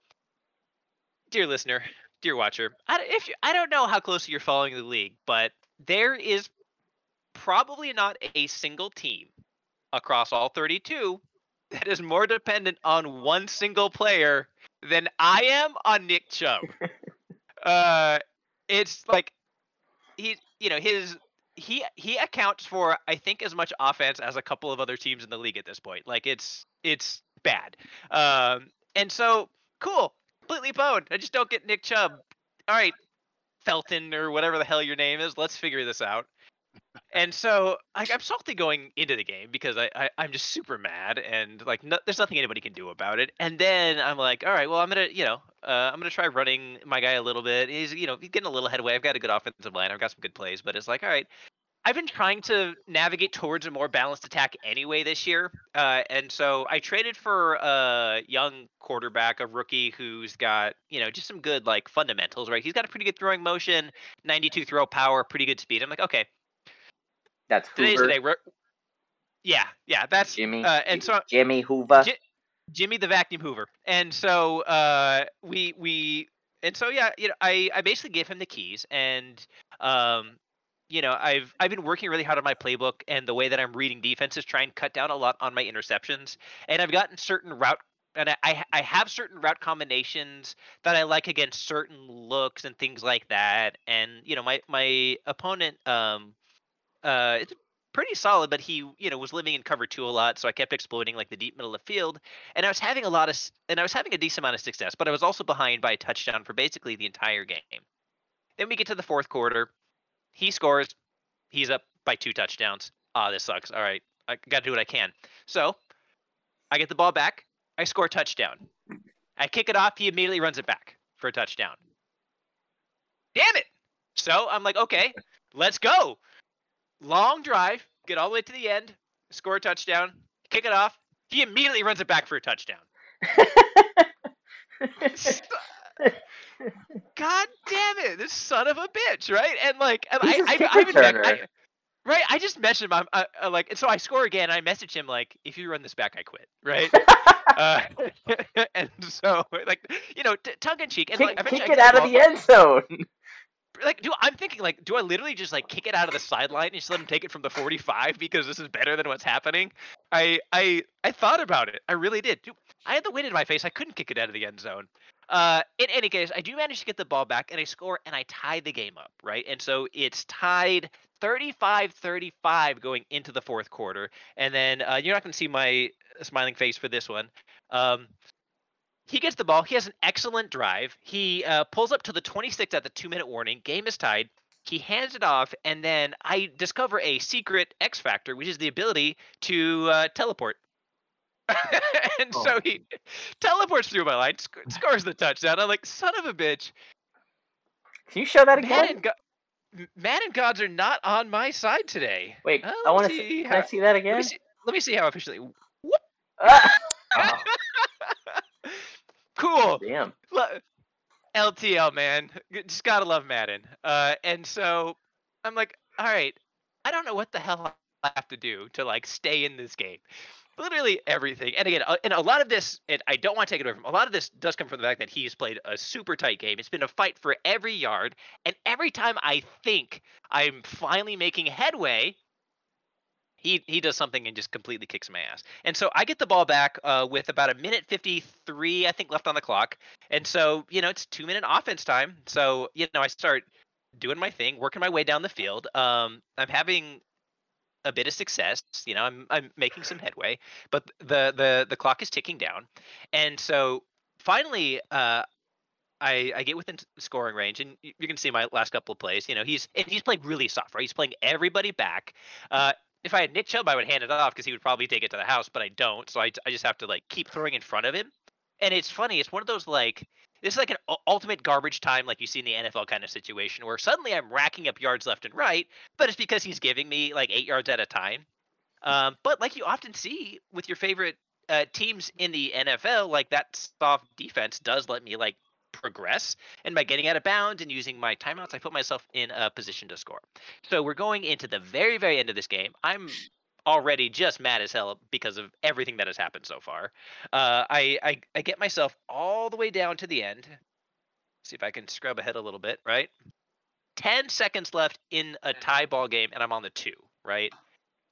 dear listener, dear watcher, I, if you, I don't know how closely you're following the league, but there is probably not a single team across all thirty-two that is more dependent on one single player than I am on Nick Chubb. uh, it's like, he, you know, his... He he accounts for, I think, as much offense as a couple of other teams in the league at this point. Like, it's it's bad. Um, and so, cool. Completely boned. I just don't get Nick Chubb. All right, Felton or whatever the hell your name is. Let's figure this out. And so, like, I'm salty going into the game because I, I I'm just super mad, and like, no, there's nothing anybody can do about it. And then I'm like, all right, well, I'm gonna, you know, uh, I'm gonna try running my guy a little bit. He's, you know, he's getting a little headway. I've got a good offensive line. I've got some good plays, but it's like, all right, I've been trying to navigate towards a more balanced attack anyway this year. Uh, and so I traded for a young quarterback, a rookie who's got, you know, just some good like fundamentals, right? He's got a pretty good throwing motion, ninety-two throw power, pretty good speed. I'm like, okay. That's Hoover. Today, yeah, yeah, that's Jimmy. Uh, and so Jimmy Hoover, J- Jimmy the vacuum Hoover, and so uh, we we and so yeah, you know, I, I basically gave him the keys, and um, you know, I've I've been working really hard on my playbook, and the way that I'm reading defense is trying to cut down a lot on my interceptions, and I've gotten certain route. And I I have certain route combinations that I like against certain looks and things like that. And, you know, my, my opponent, um, uh, it's pretty solid, but he, you know, was living in cover two a lot. So I kept exploiting like the deep middle of the field, and I was having a lot of, and I was having a decent amount of success, but I was also behind by a touchdown for basically the entire game. Then we get to the fourth quarter. He scores. He's up by two touchdowns. Ah, oh, this sucks. All right. I got to do what I can. So I get the ball back. I score a touchdown. I kick it off. He immediately runs it back for a touchdown. Damn it. So I'm like, okay, let's go. Long drive. Get all the way to the end. Score a touchdown. Kick it off. He immediately runs it back for a touchdown. God damn it. This son of a bitch. Right. And like, and I, I, I, I, I, right. I just messaged him. I'm, I, I, like, and so I score again. And I message him like, if you run this back, I quit. Right. Uh, and so, like, you know, t- tongue in cheek, and kick, like, kick it out of the end zone. Like, do I'm thinking, like, do I literally just like kick it out of the sideline and just let him take it from the forty-five because this is better than what's happening? I, I, I thought about it. I really did. Dude, I had the wind in my face. I couldn't kick it out of the end zone. Uh, in any case, I do manage to get the ball back, and I score, and I tie the game up, right? And so it's tied thirty-five thirty-five going into the fourth quarter. And then uh, you're not going to see my smiling face for this one. Um, he gets the ball. He has an excellent drive. He uh, pulls up to the twenty-six at the two-minute warning. Game is tied. He hands it off, and then I discover a secret X factor, which is the ability to uh, teleport. And oh. So he teleports through my line, sc- scores the touchdown. I'm like, son of a bitch. Can you show that again? Man and, go- man and gods are not on my side today. Wait, oh, I want to see. How- can I see that again? Let me see, let me see how efficiently. Whoop. Ah. Oh. Cool. Damn. L T L, man. Just gotta love Madden. Uh, and so I'm like, all right, I don't know what the hell I have to do to like stay in this game. Literally everything. And again, and a lot of this, and I don't want to take it away from, a lot of this does come from the fact that he's played a super tight game. It's been a fight for every yard. And every time I think I'm finally making headway, He he does something and just completely kicks my ass. And so I get the ball back uh, with about a minute fifty-three, I think, left on the clock. And so, you know, it's two-minute offense time. So, you know, I start doing my thing, working my way down the field. Um, I'm having a bit of success. You know, I'm I'm making some headway. But the, the, the clock is ticking down. And so finally uh, I, I get within scoring range, and you, you can see my last couple of plays. You know, he's and he's playing really soft, right? He's playing everybody back. Uh, If I had Nick Chubb, I would hand it off because he would probably take it to the house, but I don't. So I, I just have to, like, keep throwing in front of him. And it's funny. It's one of those, like, this is like an ultimate garbage time like you see in the N F L kind of situation where suddenly I'm racking up yards left and right, but it's because he's giving me, like, eight yards at a time. Um, but like you often see with your favorite uh, teams in the N F L, like, that soft defense does let me, like, progress, and by getting out of bounds and using my timeouts, I put myself in a position to score. So we're going into the very, very end of this game. I'm already just mad as hell because of everything that has happened so far. Uh, I, I I get myself all the way down to the end. See if I can scrub ahead a little bit, right? Ten seconds left in a tie ball game, and I'm on the two, right?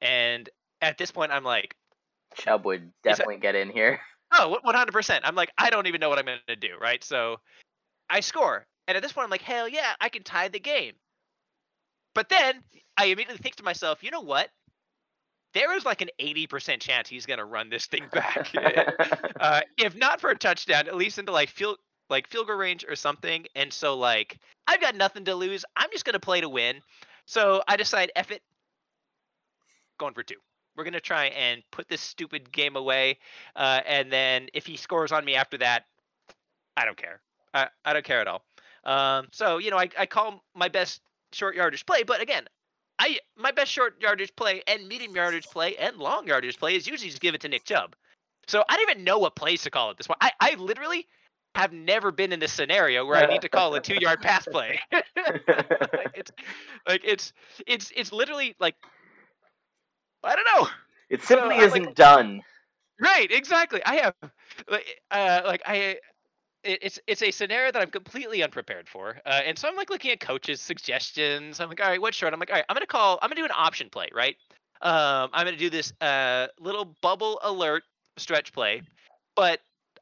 And at this point, I'm like, Chubb would definitely get in here. Oh, one hundred percent. I'm like, I don't even know what I'm going to do, right? So I score. And at this point, I'm like, hell yeah, I can tie the game. But then I immediately think to myself, you know what? There is like an eighty percent chance he's going to run this thing back. uh, if not for a touchdown, at least into like field like field goal range or something. And so like, I've got nothing to lose. I'm just going to play to win. So I decide, F it. going for two. We're going to try and put this stupid game away. Uh, and then if he scores on me after that, I don't care. I, I don't care at all. Um, so, you know, I, I call my best short yardage play. But again, I my best short yardage play and medium yardage play and long yardage play is usually just give it to Nick Chubb. So I don't even know what plays to call at this point. I, I literally have never been in this scenario where I need to call a two-yard pass play. like it's like it's it's it's literally like I don't know. It simply so isn't like, done. Right, exactly. I have like uh, like I. It's it's a scenario that I'm completely unprepared for, uh, and so I'm like looking at coaches' suggestions. I'm like, all right, what's short? I'm like, all right, I'm gonna call. I'm gonna do an option play, right? Um, I'm gonna do this uh, little bubble alert stretch play, but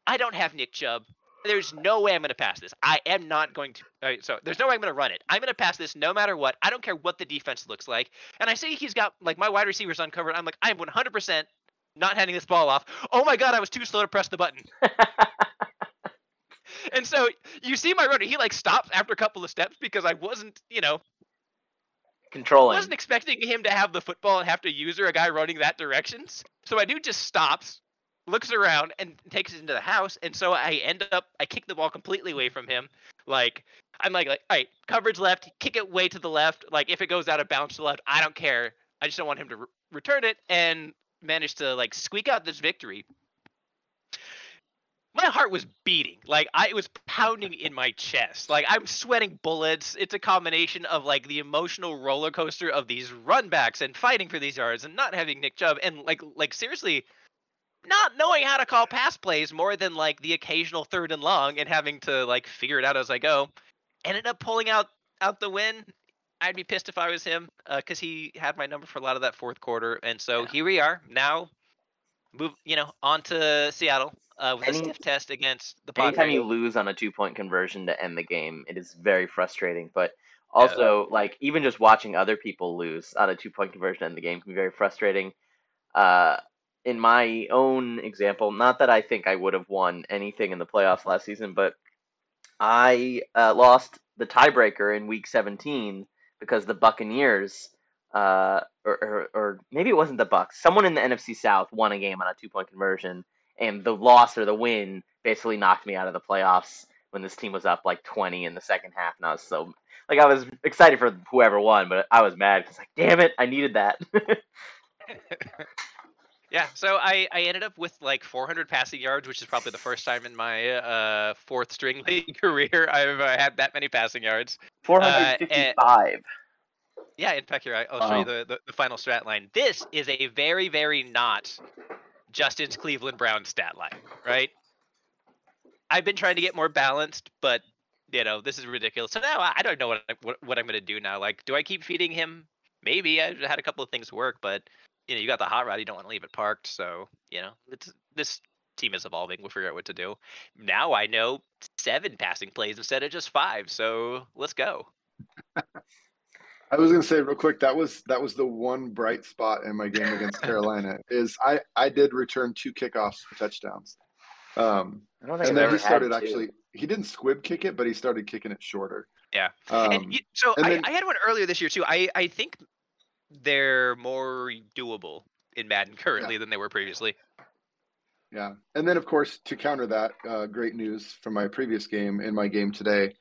I don't have Nick Chubb. There's no way I'm gonna pass this. I am not going to. All right, so there's no way I'm gonna run it. I'm gonna pass this no matter what. I don't care what the defense looks like. And I see he's got like my wide receivers uncovered. I'm like, I'm one hundred percent not handing this ball off. Oh my god, I was too slow to press the button. And so you see my runner, he like stops after a couple of steps because I wasn't, you know, controlling. I wasn't expecting him to have the football and have to user a guy running that direction. So my dude just stops, looks around, and takes it into the house. And so I end up, I kick the ball completely away from him. Like, I'm like, like all right, coverage left, kick it way to the left. Like, if it goes out of bounds to the left, I don't care. I just don't want him to re- return it and manage to like squeak out this victory. My heart was beating, like I it was pounding in my chest, like I'm sweating bullets. It's a combination of like the emotional roller coaster of these runbacks and fighting for these yards and not having Nick Chubb and like like seriously, not knowing how to call pass plays more than like the occasional third and long and having to like figure it out as I go. Ended up pulling out out the win. I'd be pissed if I was him because uh, he had my number for a lot of that fourth quarter, and so yeah. Here we are now. Move, you know, on to Seattle uh, with Any, a stiff test against the Padres. Anytime you lose on a two-point conversion to end the game, it is very frustrating. But also, yeah. like, even just watching other people lose on a two-point conversion to end the game can be very frustrating. Uh, in my own example, not that I think I would have won anything in the playoffs last season, but I uh, lost the tiebreaker in Week seventeen because the Buccaneers... Uh, or, or or maybe it wasn't the Bucks. Someone in the N F C South won a game on a two-point conversion, and the loss or the win basically knocked me out of the playoffs when this team was up like twenty in the second half, and I was so like I was excited for whoever won, but I was mad because like damn it, I needed that. Yeah, so I, I ended up with like four hundred passing yards, which is probably the first time in my uh fourth string league career I've uh, had that many passing yards. four hundred fifty-five. Uh, and- Yeah, in fact, here I'll show you the, the, the final stat line. This is a very, very not Justin's Cleveland Browns stat line, right? I've been trying to get more balanced, but you know this is ridiculous. So now I don't know what I, what, what I'm going to do now. Like, do I keep feeding him? Maybe I had a couple of things work, but you know you got the hot rod, you don't want to leave it parked. So you know it's, this team is evolving. We'll figure out what to do. Now I know seven passing plays instead of just five. So let's go. I was gonna say real quick that was that was the one bright spot in my game against Carolina is I, I did return two kickoffs for touchdowns, um, I don't think and then he started actually to. He didn't squib kick it but he started kicking it shorter. Yeah, um, and you, so and I, then, I had one earlier this year too. I, I think they're more doable in Madden currently yeah. than they were previously. Yeah, and then of course to counter that, uh, great news from my previous game in my game today,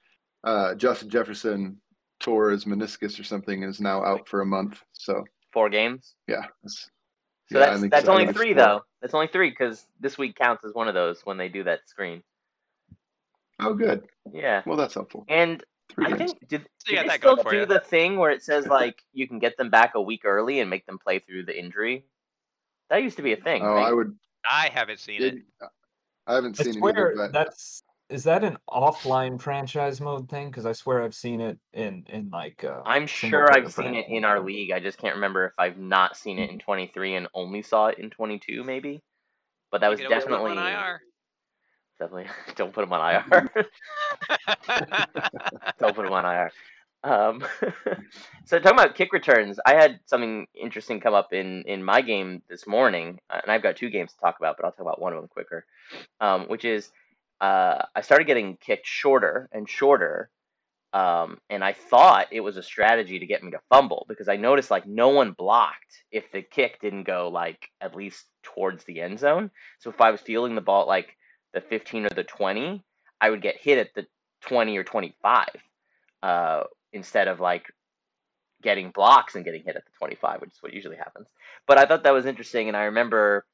uh, Justin Jefferson. Tore his meniscus or something and is now out for a month. So four games. Yeah. So yeah, that's that's so. only three though. That's only three because this week counts as one of those when they do that screen. Oh, good. Yeah. Well, that's helpful. And three I games. think did, so did they still do you. the thing where it says like you can get them back a week early and make them play through the injury? That used to be a thing. Oh, right? I would. I haven't seen it. it. I haven't seen it either, but... that's. Is that an offline franchise mode thing? Because I swear I've seen it in, in like... Uh, I'm sure I've seen it in our league. I just can't remember if I've not seen it in twenty-three and only saw it in twenty-two, maybe. But that was definitely... Definitely. Don't put him on I R. Don't put him on I R. Um, so talking about kick returns, I had something interesting come up in, in my game this morning. And I've got two games to talk about, but I'll talk about one of them quicker. Um, which is... Uh, I started getting kicked shorter and shorter Um, and I thought it was a strategy to get me to fumble because I noticed like no one blocked if the kick didn't go like at least towards the end zone. So if I was fielding the ball at, like the fifteen or the twenty, I would get hit at the twenty or twenty-five uh, instead of like getting blocks and getting hit at the twenty-five, which is what usually happens. But I thought that was interesting. And I remember,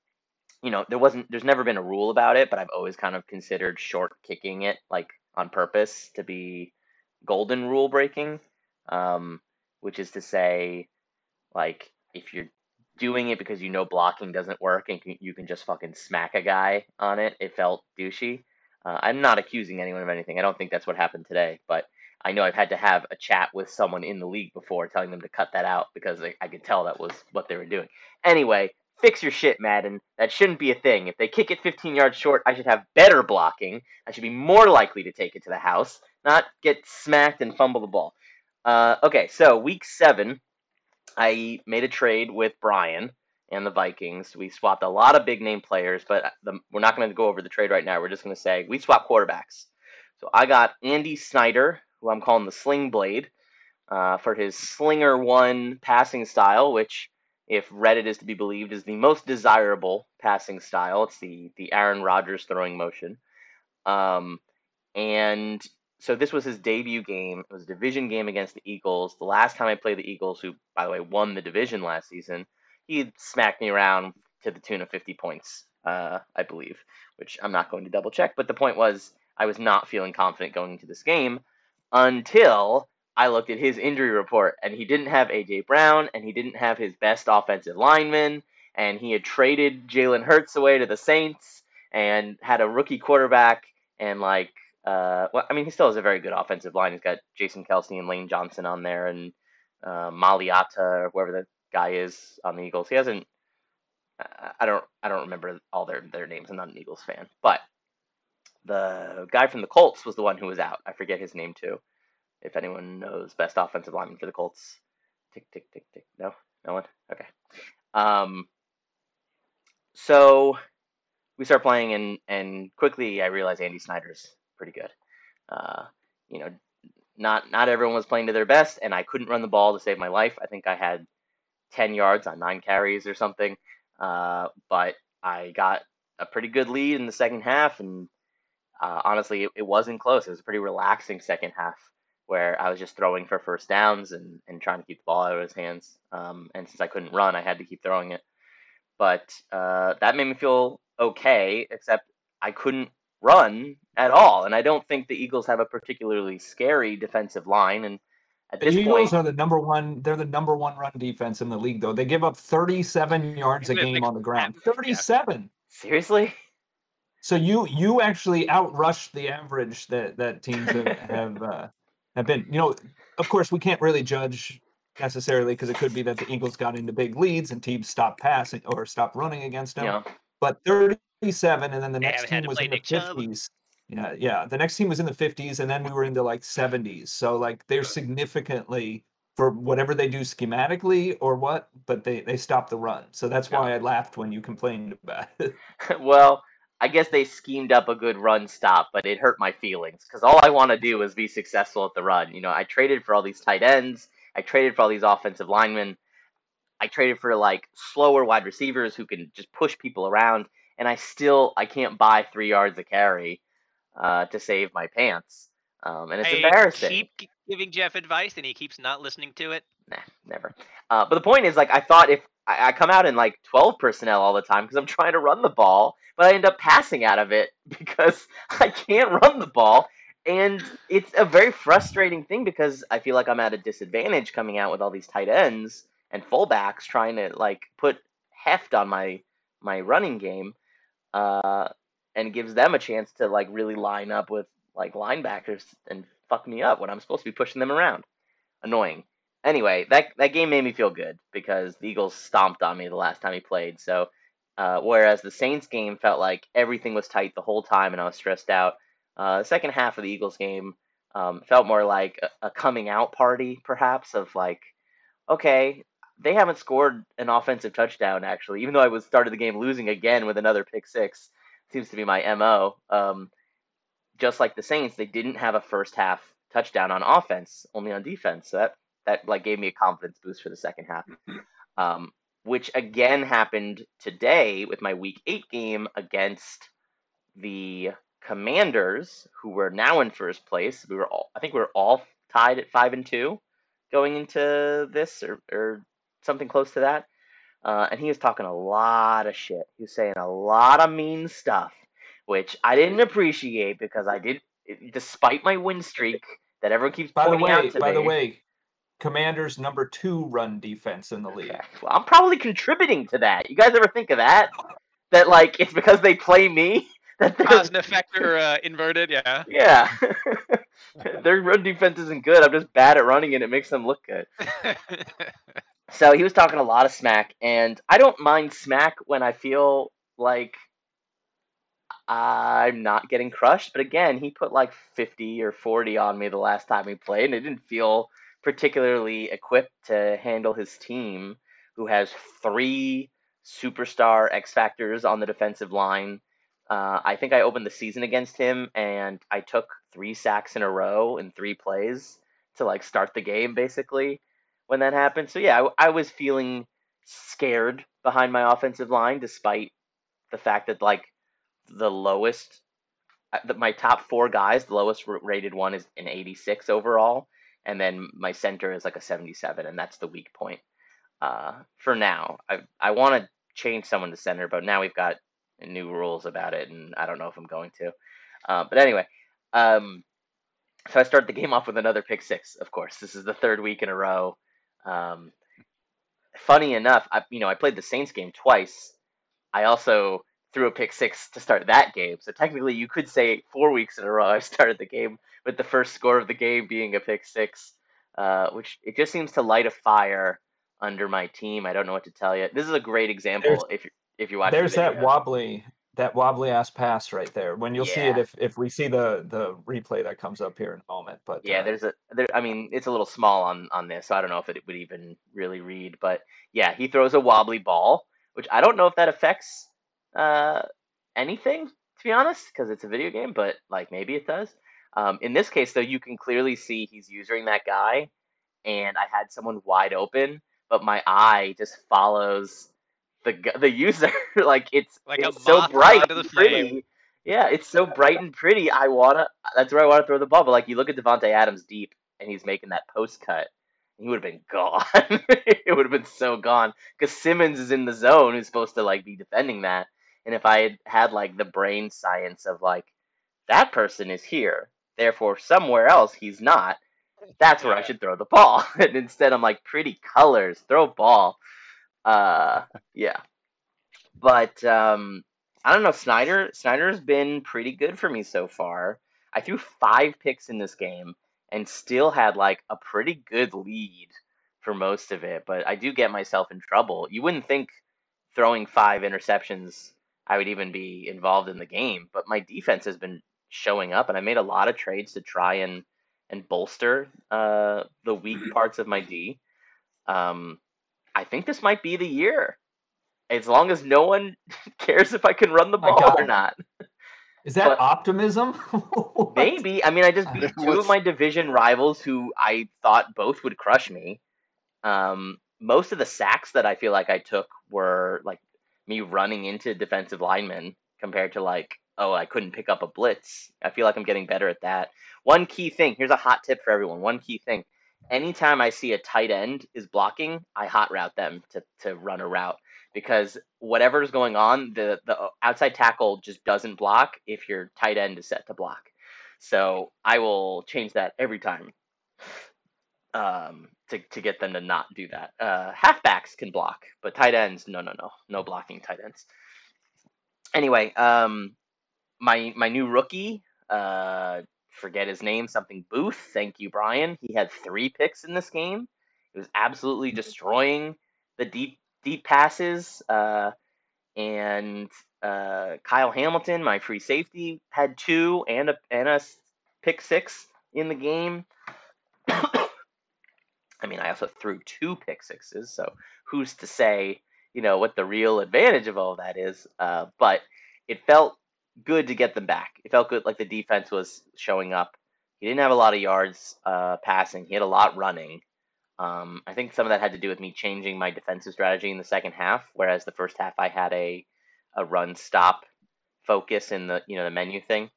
you know, there wasn't, there's never been a rule about it, but I've always kind of considered short kicking it like on purpose to be golden rule breaking, um, which is to say, like, if you're doing it because you know blocking doesn't work and you can just fucking smack a guy on it, it felt douchey. Uh, I'm not accusing anyone of anything. I don't think that's what happened today, but I know I've had to have a chat with someone in the league before telling them to cut that out because I, I could tell that was what they were doing. Anyway, fix your shit, Madden. That shouldn't be a thing. If they kick it fifteen yards short, I should have better blocking. I should be more likely to take it to the house, not get smacked and fumble the ball. Uh, okay, so week seven, I made a trade with Brian and the Vikings. We swapped a lot of big-name players, but the, we're not going to go over the trade right now. We're just going to say we swapped quarterbacks. So I got Andy Snyder, who I'm calling the Sling Blade, uh, for his Slinger One passing style, which, if Reddit is to be believed, is the most desirable passing style. It's the, the Aaron Rodgers throwing motion. Um, and so this was his debut game. It was a division game against the Eagles. The last time I played the Eagles, who, by the way, won the division last season, he smacked me around to the tune of fifty points, uh, I believe, which I'm not going to double check. But the point was I was not feeling confident going into this game until I looked at his injury report, and he didn't have A J Brown, and he didn't have his best offensive lineman, and he had traded Jalen Hurts away to the Saints and had a rookie quarterback and, like, uh, well, I mean, he still has a very good offensive line. He's got Jason Kelce and Lane Johnson on there and uh, Maliata or whoever the guy is on the Eagles. He hasn't, I don't, I don't remember all their, their names. I'm not an Eagles fan, but the guy from the Colts was the one who was out. I forget his name too. If anyone knows best offensive lineman for the Colts, tick, tick, tick, tick. No, no one. Okay. Um, so we start playing and, and quickly I realized Andy Snyder's pretty good. Uh, you know, not, not everyone was playing to their best and I couldn't run the ball to save my life. I think I had ten yards on nine carries or something. Uh, but I got a pretty good lead in the second half. And, uh, honestly, it, it wasn't close. It was a pretty relaxing second half, where I was just throwing for first downs and, and trying to keep the ball out of his hands. Um, and since I couldn't run, I had to keep throwing it. But uh, that made me feel okay, except I couldn't run at all. And I don't think the Eagles have a particularly scary defensive line. And at this point, the Eagles are the number one. They're the number one run defense in the league, though. They give up thirty-seven yards a game on the ground. thirty-seven. Seriously? So you you actually outrushed the average that, that teams have, have uh, I've been, you know, of course, we can't really judge necessarily because it could be that the Eagles got into big leads and teams stopped passing or stopped running against them. Yeah. But thirty-seven, and then the next team was in the fifties. Yeah, yeah. The next team was in the fifties, and then we were into like seventies. So like they're significantly, for whatever they do schematically or what, but they, they stopped the run. So that's yeah. why I laughed when you complained about it. Well, I guess they schemed up a good run stop, but it hurt my feelings because all I want to do is be successful at the run. You know, I traded for all these tight ends. I traded for all these offensive linemen. I traded for like slower wide receivers who can just push people around. And I still, I can't buy three yards a carry uh, to save my pants. Um, and it's I embarrassing. I keep giving Jeff advice and he keeps not listening to it. Nah, never. Uh, but the point is, like, I thought if I come out in like twelve personnel all the time because I'm trying to run the ball, but I end up passing out of it because I can't run the ball. And it's a very frustrating thing because I feel like I'm at a disadvantage coming out with all these tight ends and fullbacks trying to like put heft on my, my running game uh, and gives them a chance to like really line up with like linebackers and fuck me up when I'm supposed to be pushing them around. Annoying. Anyway, that that game made me feel good because the Eagles stomped on me the last time he played. So, uh, whereas the Saints game felt like everything was tight the whole time and I was stressed out, uh, the second half of the Eagles game um, felt more like a, a coming out party, perhaps, of like, okay, they haven't scored an offensive touchdown, actually, even though I was started the game losing again with another pick six. Seems to be my M O. Um, just like the Saints, they didn't have a first half touchdown on offense, only on defense. So that, that like gave me a confidence boost for the second half, um, which again happened today with my week eight game against the Commanders, who were now in first place. We were all, I think we were all tied at five and two going into this, or, or something close to that. Uh, and he was talking a lot of shit. He was saying a lot of mean stuff, which I didn't appreciate because I did, despite my win streak that everyone keeps pointing by the way, out to by me. By the way, Commanders number two run defense in the league. Okay. Well, I'm probably contributing to that. You guys ever think of that? That, like, it's because they play me? That cause and effect are uh, inverted, yeah. Yeah. Their run defense isn't good. I'm just bad at running, and it makes them look good. So he was talking a lot of smack, and I don't mind smack when I feel like I'm not getting crushed. But again, he put like fifty or forty on me the last time we played, and I didn't feel particularly equipped to handle his team, who has three superstar X Factors on the defensive line. Uh, I think I opened the season against him, and I took three sacks in a row in three plays to like start the game, basically, when that happened. So yeah, I, I was feeling scared behind my offensive line, despite the fact that like the lowest, that my top four guys, the lowest rated one is an eighty-six overall, and then my center is like a seventy-seven, and that's the weak point uh, for now. I I want to change someone to center, but now we've got new rules about it, and I don't know if I'm going to. Uh, but anyway, um, so I start the game off with another pick six. Of course, this is the third week in a row. Um, funny enough, I, you know, I played the Saints game twice. I also threw a pick six to start that game. So technically you could say four weeks in a row I started the game with the first score of the game being a pick six, uh, which it just seems to light a fire under my team. I don't know what to tell you. This is a great example. There's, if you if you watch There's the that wobbly that wobbly ass pass right there. When you'll yeah. see it if, if we see the, the replay that comes up here in a moment. But yeah, uh, there's a there, I mean, it's a little small on, on this, so I don't know if it would even really read. But yeah, he throws a wobbly ball, which I don't know if that affects uh, anything, to be honest, because it's a video game. But like maybe it does. Um, in this case, though, you can clearly see he's using that guy, and I had someone wide open, but my eye just follows the the user. like it's like it's so bright and pretty. Yeah, it's so bright and pretty. I wanna. That's where I wanna throw the ball. But like you look at Devontae Adams deep, and he's making that post cut. He would have been gone. It would have been so gone because Simmons is in the zone, who's supposed to like be defending that. And if I had had like the brain science of like that person is here, therefore somewhere else he's not, that's where I should throw the ball. And instead, I'm like pretty colors, throw ball. Uh, yeah, but um, I don't know. Snyder Snyder's been pretty good for me so far. I threw five picks in this game and still had like a pretty good lead for most of it, but I do get myself in trouble. You wouldn't think throwing five interceptions I would even be involved in the game, but my defense has been showing up, and I made a lot of trades to try and and bolster uh, the weak parts of my D. Um, I think this might be the year, as long as no one cares if I can run the ball or not. Is that but optimism? Maybe. I mean, I just beat two of my division rivals who I thought both would crush me. Um, most of the sacks that I feel like I took were like me running into defensive linemen compared to like, oh, I couldn't pick up a blitz. I feel like I'm getting better at that. One key thing. Here's a hot tip for everyone. One key thing. Anytime I see a tight end is blocking, I hot route them to, to run a route. Because whatever's going on, the, the outside tackle just doesn't block if your tight end is set to block. So I will change that every time um, to, to get them to not do that. Uh, halfbacks can block, but tight ends, no, no, no. No blocking tight ends. Anyway, um, my my new rookie, uh, forget his name, something Booth. Thank you, Brian. He had three picks in this game. He was absolutely destroying the deep deep passes, uh, and uh, Kyle Hamilton, my free safety, had two and a, and a pick six in the game. I mean, I also threw two pick sixes, so who's to say, you know, what the real advantage of all that is? Uh, but it felt good to get them back. It felt good, like the defense was showing up He didn't have a lot of yards uh, passing. He had a lot running. Um, I think some of that had to do with me changing my defensive strategy in the second half, whereas the first half I had a a run stop focus in the you know the menu thing.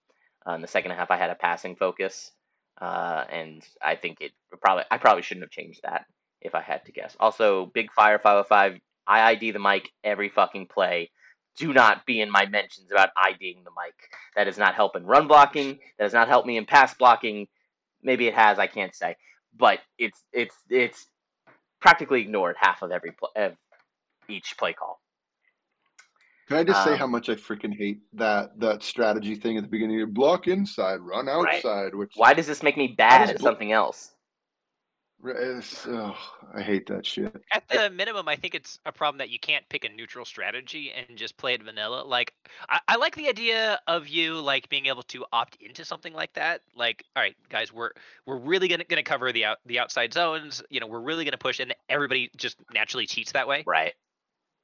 Uh, in the second half I had a passing focus, uh, and I think it probably I probably shouldn't have changed that if I had to guess. Also, Big Fire five oh five, I I D the mic every fucking play. Do not be in my mentions about IDing the mic. That does not help in run blocking. That does not help me in pass blocking. Maybe it has, I can't say. But it's it's it's practically ignored half of every play, of each play call. Can I just um, say how much I freaking hate that that strategy thing at the beginning? Of block inside, run outside. Right? Which why does this make me bad at bl- something else? Oh, I hate that shit. At the minimum, I think it's a problem that you can't pick a neutral strategy and just play it vanilla. Like, I, I like the idea of you like being able to opt into something like that. Like, all right, guys, we're we're really gonna gonna cover the out, the outside zones. You know, we're really gonna push, and everybody just naturally cheats that way. Right.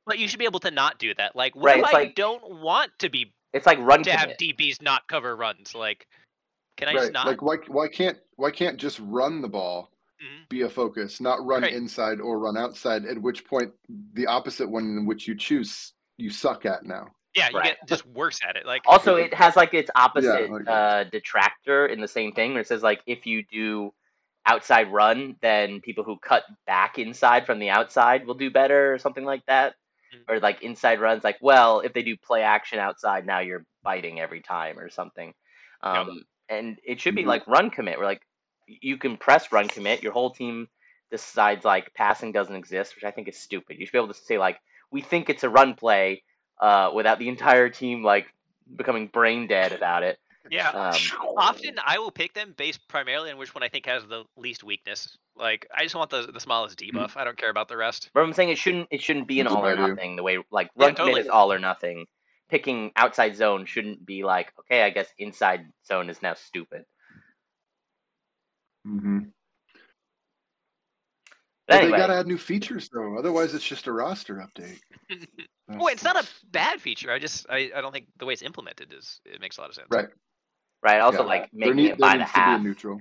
But you should be able to not do that. Like, what right, if I like, don't want to be? It's like run to commit. Have D Bs not cover runs. Like, can I right. just not? Like, why why can't why can't just run the ball? Be a focus, not run right. inside or run outside, at which point the opposite one in which you choose you suck at now. Yeah, you right. get just worse at it. Like also it has like its opposite yeah, like, uh, detractor in the same thing where it says like if you do outside run, then people who cut back inside from the outside will do better or something like that. Mm-hmm. Or like inside runs like, well, if they do play action outside, now you're biting every time or something. Um, yep. And it should be mm-hmm. like run commit. We're like you can press run commit. Your whole team decides like passing doesn't exist, which I think is stupid. You should be able to say like we think it's a run play, uh, without the entire team like becoming brain dead about it. Yeah. Um, Often I will pick them based primarily on which one I think has the least weakness. Like I just want the the smallest debuff. Mm-hmm. I don't care about the rest. But I'm saying it shouldn't it shouldn't be an all or nothing. The way like run yeah, commit totally. Is all or nothing. Picking outside zone shouldn't be like okay, I guess inside zone is now stupid. Mm-hmm. But anyway. They gotta add new features though, otherwise it's just a roster update. Well, it's not a bad feature. I just I, I don't think the way it's implemented is it makes a lot of sense. Right. Right. Also, yeah. like making need, it by the half. Neutral.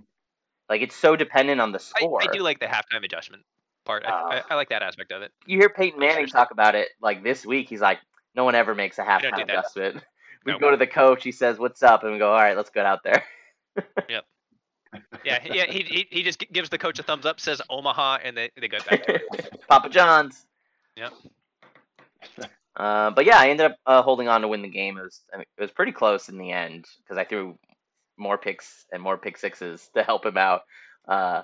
Like it's so dependent on the score. I, I do like the halftime adjustment part. Uh, I, I, I like that aspect of it. You hear Peyton Manning talk about it like this week. He's like, no one ever makes a halftime do adjustment. We no. go to the coach. He says, "What's up?" and we go, "All right, let's go out there." Yep. Yeah, yeah. He, he he just gives the coach a thumbs up, says Omaha, and they, they go back to it. Papa John's. Yeah. Uh, but yeah, I ended up uh, holding on to win the game. It was I mean, it was pretty close in the end because I threw more picks and more pick sixes to help him out. Uh,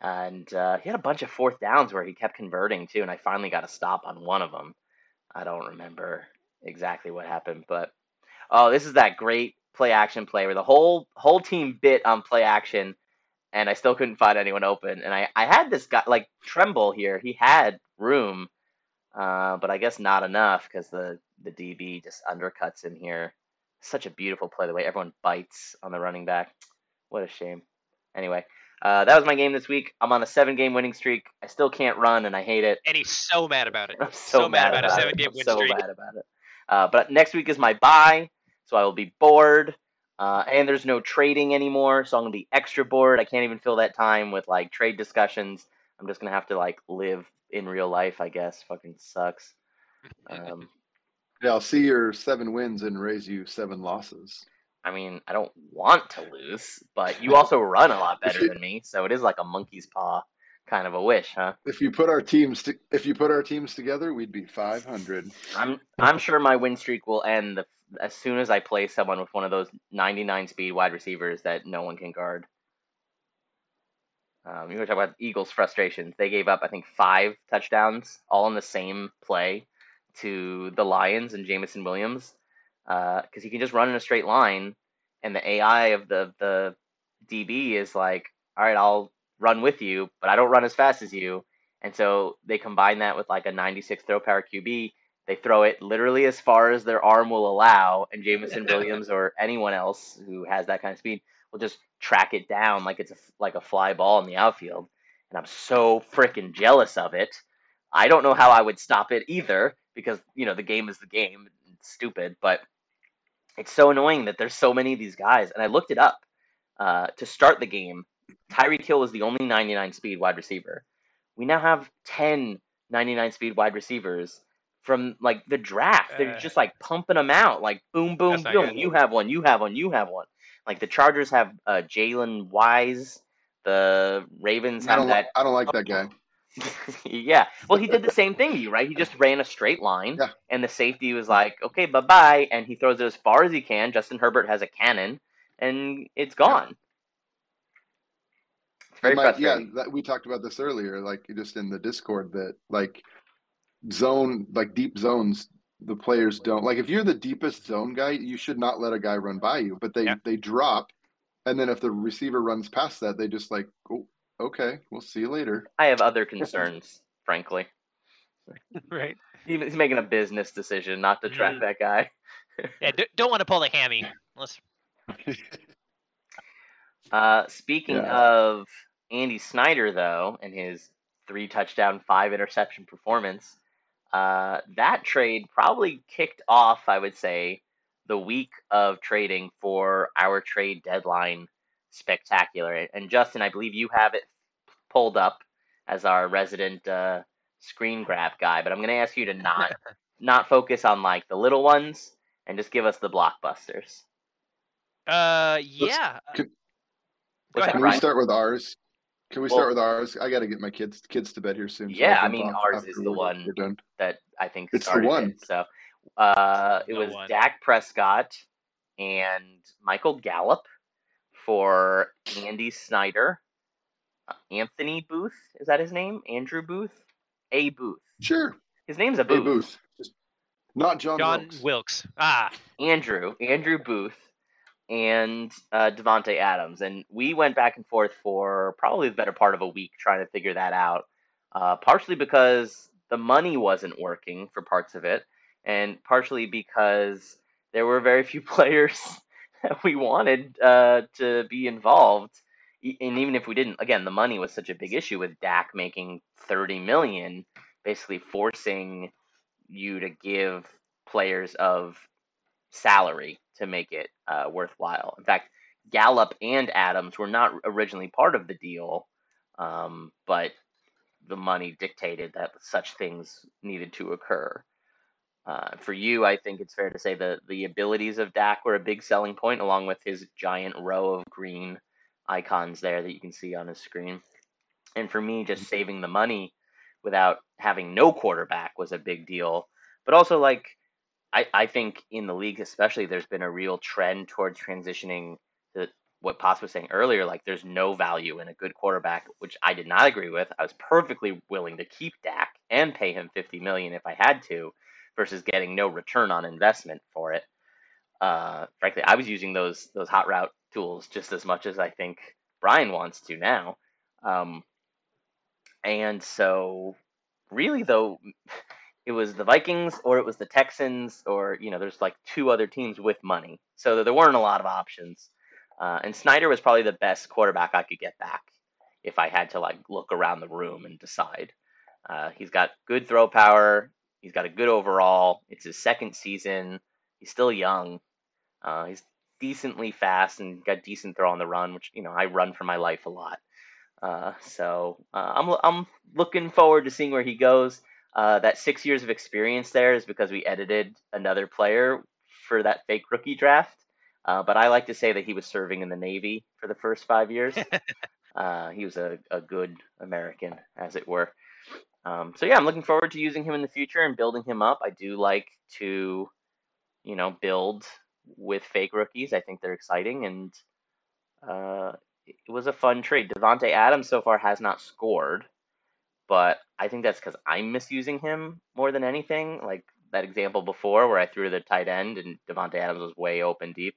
and uh, he had a bunch of fourth downs where he kept converting too, and I finally got a stop on one of them. I don't remember exactly what happened, but oh, this is that great. Play action play where the whole whole team bit on play action and I still couldn't find anyone open and I, I had this guy like Tremble here. He had room uh, but I guess not enough because the, the D B just undercuts him here. Such a beautiful play the way everyone bites on the running back. What a shame. Anyway, uh, that was my game this week. I'm on a seven game winning streak. I still can't run and I hate it. And he's so mad about it. I'm so, so mad, mad about, about a seven game win so streak. So mad about it. Uh, but next week is my bye. So I will be bored, uh, and there's no trading anymore, so I'm going to be extra bored. I can't even fill that time with, like, trade discussions. I'm just going to have to, like, live in real life, I guess. Fucking sucks. Um, yeah, I'll see your seven wins and raise you seven losses. I mean, I don't want to lose, but you also run a lot better than me, so it is like a monkey's paw kind of a wish, huh? If you put our teams to, if you put our teams together, we'd be five hundred. I'm I'm sure my win streak will end the as soon as I play someone with one of those ninety-nine speed wide receivers that no one can guard. Um, you were talking about Eagles' frustrations. They gave up, I think, five touchdowns, all in the same play to the Lions and Jameson Williams, because uh, he can just run in a straight line, and the A I of the, the D B is like, all right, I'll run with you, but I don't run as fast as you. And so they combine that with like a ninety-six throw power Q B. They throw it literally as far as their arm will allow, and Jameson Williams or anyone else who has that kind of speed will just track it down like it's a, like a fly ball in the outfield. And I'm so freaking jealous of it. I don't know how I would stop it either because, you know, the game is the game. It's stupid, but it's so annoying that there's so many of these guys. And I looked it up Uh, to start the game, Tyreek Hill was the only ninety-nine speed wide receiver. We now have ten ninety-nine speed wide receivers from like the draft. They're uh, just like pumping them out, like boom, boom, boom. You have one, you have one, you have one. Like the Chargers have uh, Jalen Wise. The Ravens have I don't that. Li- I don't like that guy. Yeah. Well, he did the same thing to you, right? He just ran a straight line, yeah. And the safety was like, okay, bye-bye, and he throws it as far as he can. Justin Herbert has a cannon, and it's gone. Yeah. It's very like, frustrating. Yeah, that, we talked about this earlier, like just in the Discord, that like zone, like deep zones, the players don't. Like if you're the deepest zone guy, you should not let a guy run by you, but they, yeah. they drop, and then if the receiver runs past that, they just like, oh. Okay, we'll see you later. I have other concerns, frankly. Right. He's making a business decision not to track that guy. Yeah, d- don't want to pull the hammy. Let's... Uh, speaking yeah. of Andy Snyder, though, and his three touchdown, five interception performance, uh, that trade probably kicked off, I would say, the week of trading for our trade deadline spectacular. And Justin, I believe you have it pulled up as our resident uh, screen grab guy, but I'm going to ask you to not not focus on like the little ones and just give us the blockbusters. Uh, yeah. Can, can ahead, we Ryan? start with ours? Can we well, start with ours? I got to get my kids kids to bed here soon. So yeah, I, I mean ours is the one that I think it's started the one. It. So uh, it the was one. Dak Prescott and Michael Gallup for Andy Snyder, uh, Anthony Booth, is that his name? Andrew Booth? A Booth. Sure. His name's a Booth. A Booth. Just not John, John Wilkes. Wilkes. Ah. Andrew. Andrew Booth and uh, Devontae Adams. And we went back and forth for probably the better part of a week trying to figure that out, uh, partially because the money wasn't working for parts of it, and partially because there were very few players we wanted uh, to be involved, and even if we didn't, again, the money was such a big issue with Dak making thirty million dollars, basically forcing you to give players of salary to make it uh, worthwhile. In fact, Gallup and Adams were not originally part of the deal, um, but the money dictated that such things needed to occur. Uh, for you, I think it's fair to say that the abilities of Dak were a big selling point, along with his giant row of green icons there that you can see on his screen. And for me, just saving the money without having no quarterback was a big deal. But also, like, I, I think in the league especially, there's been a real trend towards transitioning to what Pasta was saying earlier, like there's no value in a good quarterback, which I did not agree with. I was perfectly willing to keep Dak and pay him fifty million dollars if I had to, versus getting no return on investment for it. Uh, frankly, I was using those those hot route tools just as much as I think Brian wants to now. Um, and so really, though, it was the Vikings or it was the Texans or, you know, there's like two other teams with money. So there weren't a lot of options. Uh, and Snyder was probably the best quarterback I could get back if I had to like look around the room and decide. Uh, he's got good throw power. He's got a good overall. It's his second season. He's still young. Uh, he's decently fast and got decent throw on the run, which, you know, I run for my life a lot. Uh, so uh, I'm I'm looking forward to seeing where he goes. Uh, that six years of experience there is because we edited another player for that fake rookie draft. Uh, but I like to say that he was serving in the Navy for the first five years. uh, he was a, a good American, as it were. Um, so, yeah, I'm looking forward to using him in the future and building him up. I do like to, you know, build with fake rookies. I think they're exciting, and uh, it was a fun trade. Devontae Adams so far has not scored, but I think that's because I'm misusing him more than anything. Like that example before where I threw the tight end and Devontae Adams was way open deep.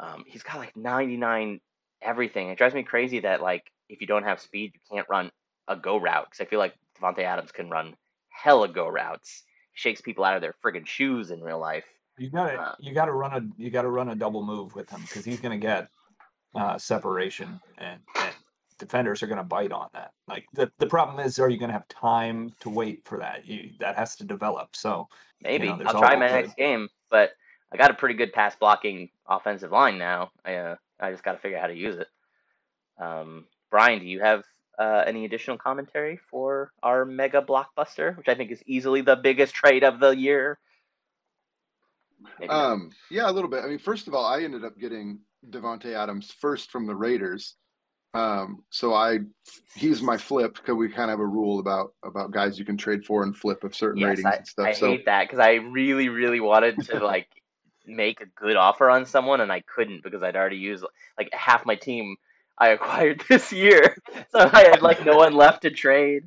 Um, he's got like ninety-nine everything. It drives me crazy that, like, if you don't have speed, you can't run a go route, because I feel like Devontae Adams can run hella go routes. Shakes people out of their friggin' shoes in real life. You gotta, uh, you gotta run a, you gotta run a double move with him because he's gonna get uh, separation, and, and defenders are gonna bite on that. Like the, the problem is, are you gonna have time to wait for that? You that has to develop. So maybe you know, I'll try my next game, but I got a pretty good pass blocking offensive line now. I, uh, I just got to figure out how to use it. Um, Brian, do you have uh, any additional commentary for our mega blockbuster, which I think is easily the biggest trade of the year? Maybe um, yeah, a little bit. I mean, first of all, I ended up getting Devontae Adams first from the Raiders. Um, so I, he's my flip, because we kind of have a rule about, about guys you can trade for and flip of certain yes, ratings I, and stuff. I so. hate that, because I really, really wanted to like make a good offer on someone, and I couldn't because I'd already used like half my team I acquired this year. So I had like no one left to trade.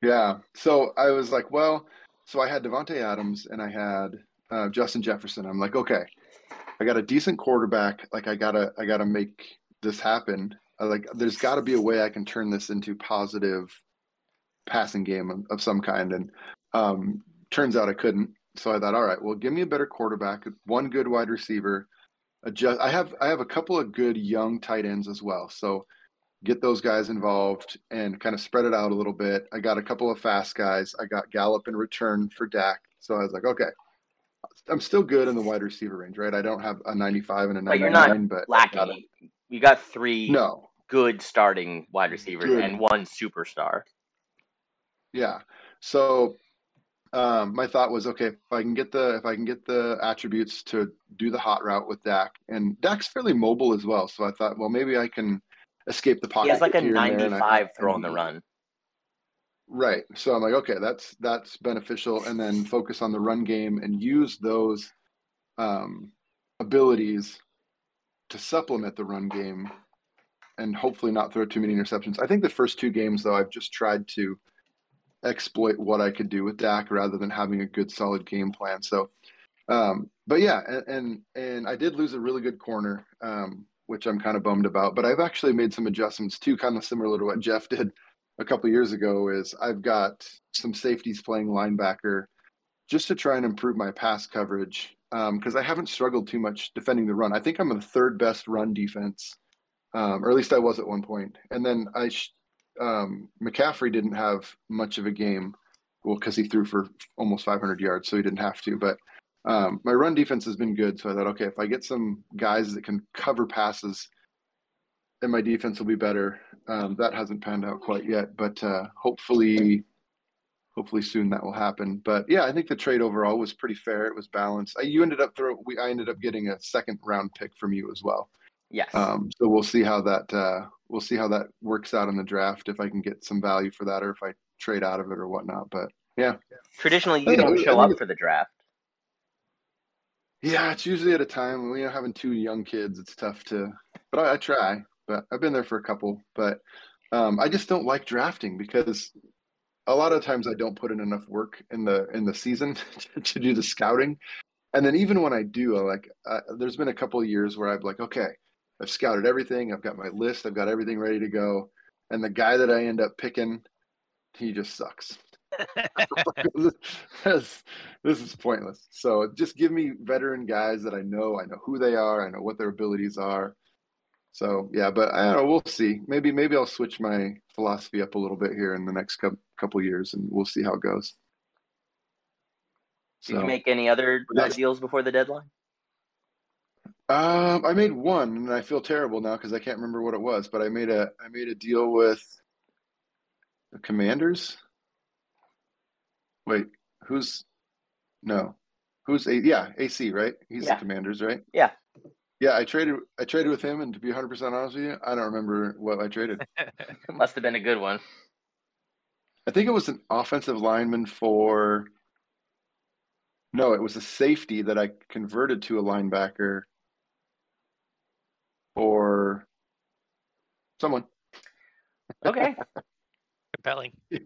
Yeah. So I was like, well, so I had Devontae Adams and I had uh, Justin Jefferson. I'm like, okay, I got a decent quarterback. Like I gotta, I gotta make this happened. Like, there's got to be a way I can turn this into positive passing game of, of some kind. And um, turns out I couldn't. So I thought, all right, well, give me a better quarterback, one good wide receiver. Adjust. I have I have a couple of good young tight ends as well. So get those guys involved and kind of spread it out a little bit. I got a couple of fast guys. I got Gallup in return for Dak. So I was like, okay, I'm still good in the wide receiver range, right? I don't have a ninety-five and a ninety-nine, but you're not but lacking. I got a, You got three no. good starting wide receivers good. and one superstar. Yeah. So um, my thought was, okay, if I can get the if I can get the attributes to do the hot route with Dak, and Dak's fairly mobile as well. So I thought, well, maybe I can escape the pocket. He has like a ninety-five throw on the run. Right. So I'm like, okay, that's that's beneficial, and then focus on the run game and use those um, abilities to supplement the run game and hopefully not throw too many interceptions. I think the first two games, though, I've just tried to exploit what I could do with Dak rather than having a good, solid game plan. So, um, but yeah, and, and, and I did lose a really good corner, um, which I'm kind of bummed about, but I've actually made some adjustments too, kind of similar to what Jeff did a couple of years ago. Is I've got some safeties playing linebacker just to try and improve my pass coverage, because um, I haven't struggled too much defending the run. I think I'm the third best run defense, um, or at least I was at one point. And then I, sh- um, McCaffrey didn't have much of a game, well, because he threw for almost five hundred yards, so he didn't have to. But um, my run defense has been good, so I thought, okay, if I get some guys that can cover passes, then my defense will be better. Um, that hasn't panned out quite yet, but uh, hopefully... Hopefully soon that will happen. But yeah, I think the trade overall was pretty fair. It was balanced. I, you ended up throw, we, I ended up getting a second round pick from you as well. Yes. Um, so we'll see how that uh, we'll see how that works out in the draft, if I can get some value for that, or if I trade out of it or whatnot. But yeah. Traditionally, you don't show up for the draft. Yeah, it's usually at a time when, you know, having two young kids, it's tough to. But I, I try. But I've been there for a couple. But um, I just don't like drafting, because a lot of times I don't put in enough work in the in the season to, to do the scouting, and then even when I do, I like uh, there's been a couple of years where I've like, okay, I've scouted everything, I've got my list, I've got everything ready to go, and the guy that I end up picking, he just sucks. this, this is pointless. So just give me veteran guys that I know, I know who they are, I know what their abilities are. So yeah, but I don't know. We'll see. Maybe maybe I'll switch my philosophy up a little bit here in the next co- couple of years, and we'll see how it goes. Did so, you make any other next, deals before the deadline? Um, I made one, and I feel terrible now because I can't remember what it was. But I made a I made a deal with the Commanders. Wait, who's no, who's a yeah A C, right? He's yeah. the Commanders, right? Yeah. Yeah, I traded I traded with him, and to be one hundred percent honest with you, I don't remember what I traded. It must have been a good one. I think it was an offensive lineman for – no, it was a safety that I converted to a linebacker for someone. Okay. Compelling. Yeah.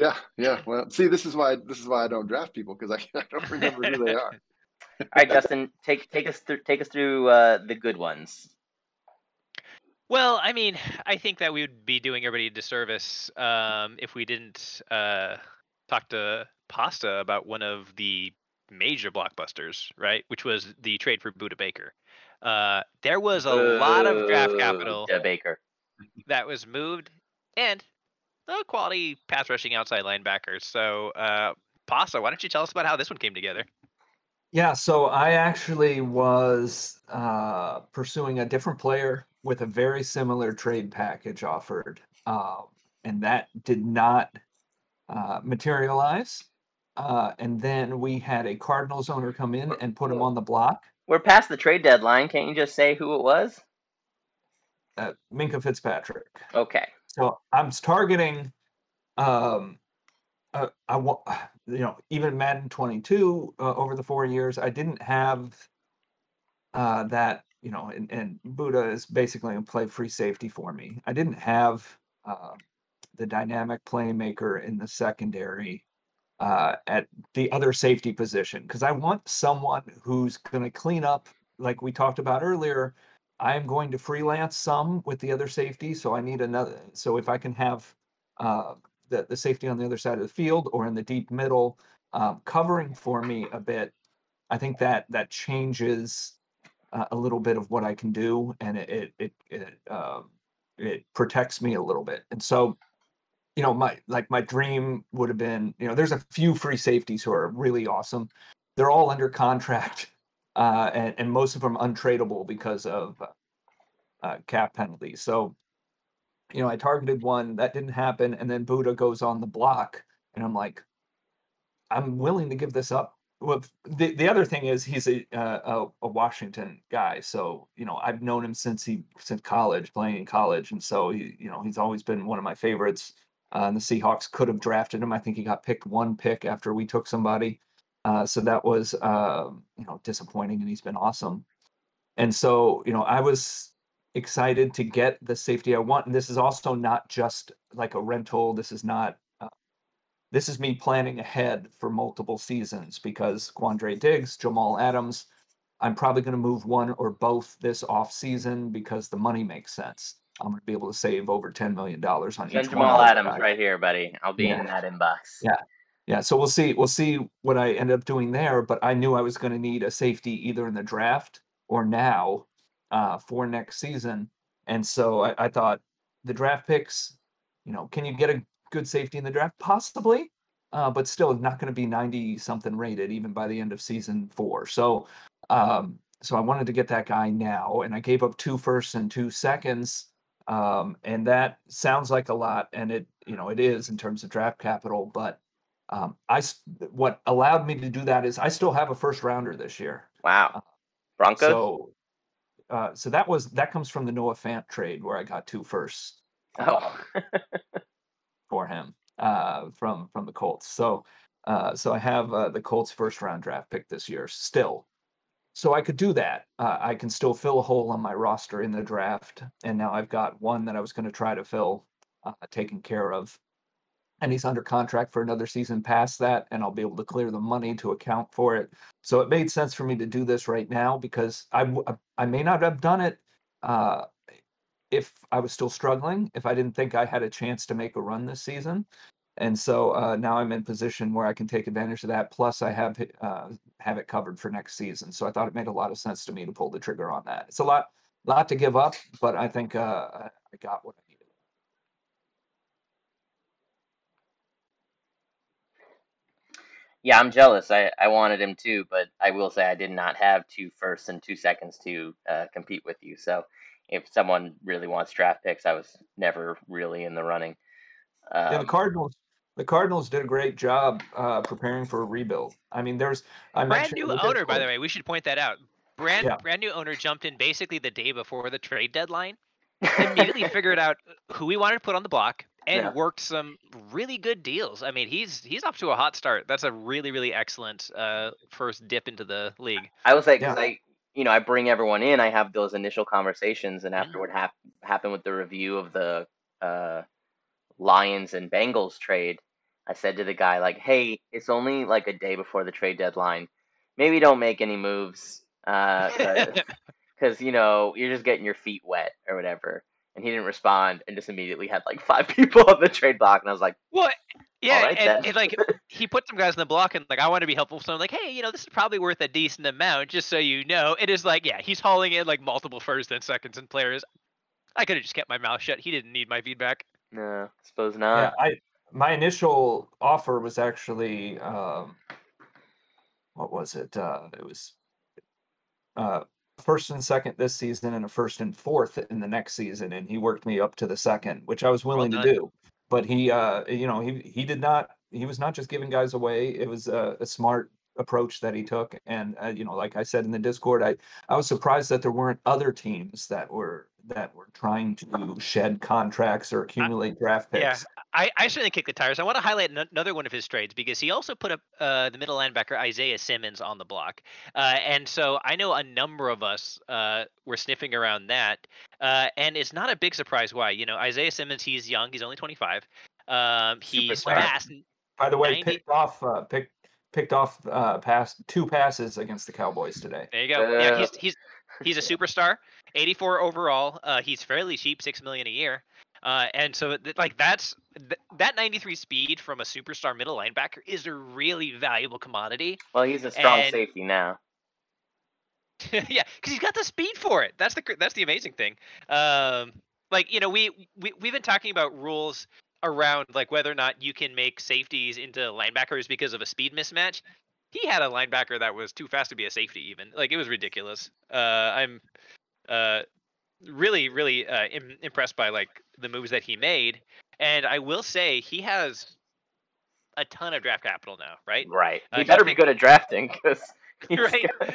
yeah, yeah. Well, see, this is why this is why I don't draft people, because I, I don't remember who they are. All right, Justin, take take us through take us through uh, the good ones. Well, I mean, I think that we would be doing everybody a disservice um, if we didn't uh, talk to Pasta about one of the major blockbusters, right? Which was the trade for Budda Baker. Uh, there was a Ooh, lot of draft capital Budda Baker that was moved, and the quality pass rushing outside linebackers. So, uh, Pasta, why don't you tell us about how this one came together? Yeah, so I actually was uh, pursuing a different player with a very similar trade package offered, uh, and that did not uh, materialize. Uh, and then we had a Cardinals owner come in and put him on the block. We're past the trade deadline. Can't you just say who it was? Uh, Minkah Fitzpatrick. Okay. So I'm targeting. Um, uh, I want. You know, even Madden twenty-two uh, over the four years, I didn't have uh, that, you know, and, and Budda is basically a play free safety for me. I didn't have uh, the dynamic playmaker in the secondary uh, at the other safety position, because I want someone who's going to clean up, like we talked about earlier. I am going to freelance some with the other safety, so I need another. So if I can have uh, The, the safety on the other side of the field or in the deep middle um, covering for me a bit, I think that that changes uh, a little bit of what I can do, and it it it it, uh, it protects me a little bit. And so, you know, my like my dream would have been, you know, there's a few free safeties who are really awesome. They're all under contract, uh, and and most of them untradeable because of uh, cap penalties. So, you know, I targeted one that didn't happen, and then Budda goes on the block, and I'm like, I'm willing to give this up. Well, the the other thing is he's a uh, a Washington guy, so you know I've known him since he since college, playing in college, and so he you know he's always been one of my favorites. Uh, and the Seahawks could have drafted him. I think he got picked one pick after we took somebody, uh, so that was uh, you know disappointing, and he's been awesome. And so you know I was excited to get the safety I want, and this is also not just like a rental. This is not uh, this is me planning ahead for multiple seasons, because Quandre Diggs, Jamal Adams, I'm probably going to move one or both this off season because the money makes sense. I'm going to be able to save over ten million dollars on each Jamal one Adams right here, buddy. I'll be yeah. in that inbox. Yeah. Yeah, so we'll see we'll see what I end up doing there, but I knew I was going to need a safety either in the draft or now Uh, for next season. And so I, I thought the draft picks, you know, can you get a good safety in the draft? Possibly, uh, but still not going to be ninety something rated even by the end of season four. So um, so I wanted to get that guy now, and I gave up two firsts and two seconds. Um, and that sounds like a lot, and it, you know, it is in terms of draft capital. But um, I, what allowed me to do that is I still have a first rounder this year. Wow. Broncos? So, Uh, so that was that comes from the Noah Fant trade where I got two firsts uh, oh. for him uh, from from the Colts. So uh, so I have uh, the Colts first round draft pick this year still. So I could do that. Uh, I can still fill a hole on my roster in the draft. And now I've got one that I was going to try to fill uh, taken care of. And he's under contract for another season past that, and I'll be able to clear the money to account for it. So it made sense for me to do this right now, because I, I may not have done it uh, if I was still struggling, if I didn't think I had a chance to make a run this season. And so uh, now I'm in position where I can take advantage of that. Plus, I have uh, have it covered for next season. So I thought it made a lot of sense to me to pull the trigger on that. It's a lot, lot to give up, but I think uh, I got what I needed. Yeah, I'm jealous. I, I wanted him too, but I will say I did not have two firsts and two seconds to uh, compete with you. So if someone really wants draft picks, I was never really in the running. Um, yeah, the Cardinals, the Cardinals did a great job uh, preparing for a rebuild. I mean, there's I brand new owner, by the way. We should point that out. Brand yeah. brand new owner jumped in basically the day before the trade deadline. Immediately figured out who we wanted to put on the block. And yeah. worked some really good deals. I mean, he's he's off to a hot start. That's a really, really excellent uh, first dip into the league. I was like, yeah. I, you know, I bring everyone in. I have those initial conversations, and after what hap- happened with the review of the uh, Lions and Bengals trade, I said to the guy, like, hey, it's only like a day before the trade deadline. Maybe don't make any moves because, uh, you know, you're just getting your feet wet or whatever. And he didn't respond, and just immediately had like five people on the trade block, and I was like, "What? Yeah." Right, and, and like he put some guys on the block, and like I want to be helpful, so I'm like, "Hey, you know, this is probably worth a decent amount, just so you know." It is like, yeah, he's hauling in like multiple firsts and seconds and players. I could have just kept my mouth shut. He didn't need my feedback. No, I suppose not. Yeah, I my initial offer was actually um, what was it? Uh, it was uh, first and second this season and a first and fourth in the next season. And he worked me up to the second, which I was willing well to do. But he, uh, you know, he, he did not, he was not just giving guys away. It was a, a smart approach that he took. And, uh, you know, like I said in the Discord, I, I was surprised that there weren't other teams that were that were trying to shed contracts or accumulate I, draft picks. Yeah, I, I certainly kicked the tires. I want to highlight another one of his trades because he also put up uh, the middle linebacker Isaiah Simmons on the block. Uh, and so I know a number of us uh, were sniffing around that. Uh, and it's not a big surprise why. You know, Isaiah Simmons, he's young. He's only twenty-five. Um, he's fast. By the way, ninety- picked off uh, – picked. Picked off uh, pass two passes against the Cowboys today. There you go. Uh, yeah, he's he's he's a superstar. eighty-four overall. Uh, he's fairly cheap, six million a year. Uh, and so th- like that's th- that ninety-three speed from a superstar middle linebacker is a really valuable commodity. Well, he's a strong and, safety now. Yeah, because he's got the speed for it. That's the that's the amazing thing. Um, like you know we we we've been talking about rules around like whether or not you can make safeties into linebackers because of a speed mismatch. He had a linebacker that was too fast to be a safety even. Like it was ridiculous. Uh, I'm uh, really, really uh, im- impressed by like the moves that he made. And I will say he has a ton of draft capital now, right? Right. He uh, better be good at drafting. Cause right. Scared.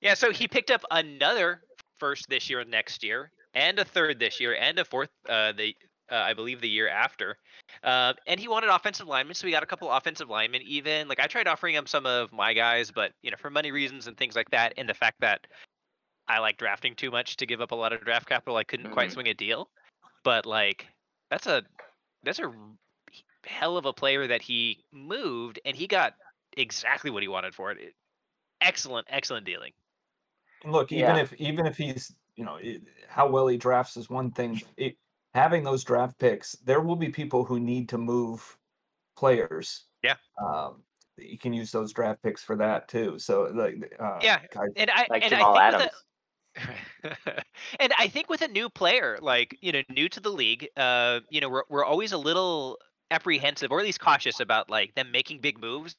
Yeah. So he picked up another first this year, next year, and a third this year, and a fourth uh, the Uh, I believe the year after. Uh, and he wanted offensive linemen, so we got a couple offensive linemen even. Like, I tried offering him some of my guys, but, you know, for money reasons and things like that, and the fact that I like drafting too much to give up a lot of draft capital, I couldn't mm-hmm. quite swing a deal. But, like, that's a that's a hell of a player that he moved, and he got exactly what he wanted for it. it excellent, excellent dealing. Look, even yeah. if even if he's, you know, it, how well he drafts is one thing. It, Having those draft picks, there will be people who need to move players. Yeah, um, you can use those draft picks for that too. So, like, uh, yeah, guys, and I like and Jamal I think Adams. With a, and I think with a new player, like you know, new to the league, uh, you know, we're we're always a little apprehensive or at least cautious about like them making big moves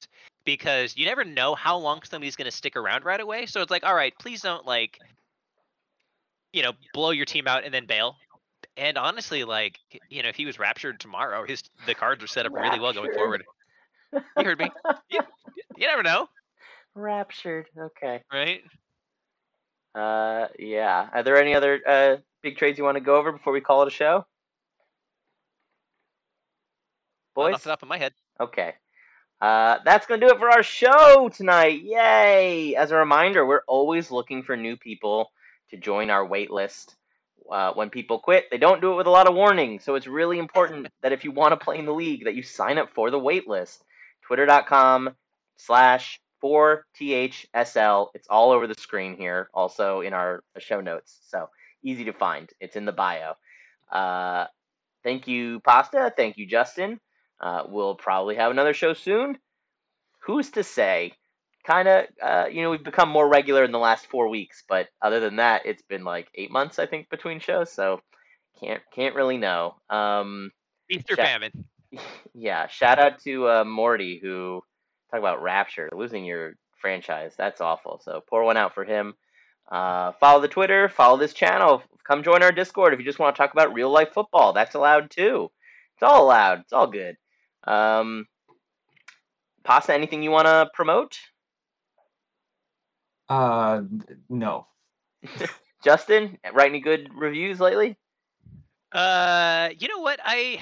because you never know how long somebody's going to stick around right away. So it's like, all right, please don't like, you know, blow your team out and then bail. And honestly, like, you know, if he was raptured tomorrow, his the cards are set up raptured. Really well going forward. You heard me. You, you never know. Raptured. Okay. Right? Uh, yeah. Are there any other uh, big trades you want to go over before we call it a show? Boys? Not off the top of my head. Okay. Uh, that's going to do it for our show tonight. Yay! As a reminder, we're always looking for new people to join our wait list. Uh, when people quit, they don't do it with a lot of warning. So it's really important that if you want to play in the league, that you sign up for the wait list. Twitter.com slash 4THSL. It's all over the screen here, also in our show notes. So easy to find. It's in the bio. Uh, thank you, Pasta. Thank you, Justin. Uh, we'll probably have another show soon. Who's to say? Kind of, uh, you know, we've become more regular in the last four weeks, but other than that, it's been like eight months, I think, between shows, so can't can't really know. Um, Easter sh- famine. Yeah, shout out to uh, Morty, who, talk about rapture, losing your franchise, that's awful, so pour one out for him. Uh, follow the Twitter, follow this channel, come join our Discord if you just want to talk about real-life football, that's allowed too. It's all allowed, it's all good. Um, Pasta, anything you want to promote? Uh, no. Justin, write any good reviews lately? Uh, you know what? I,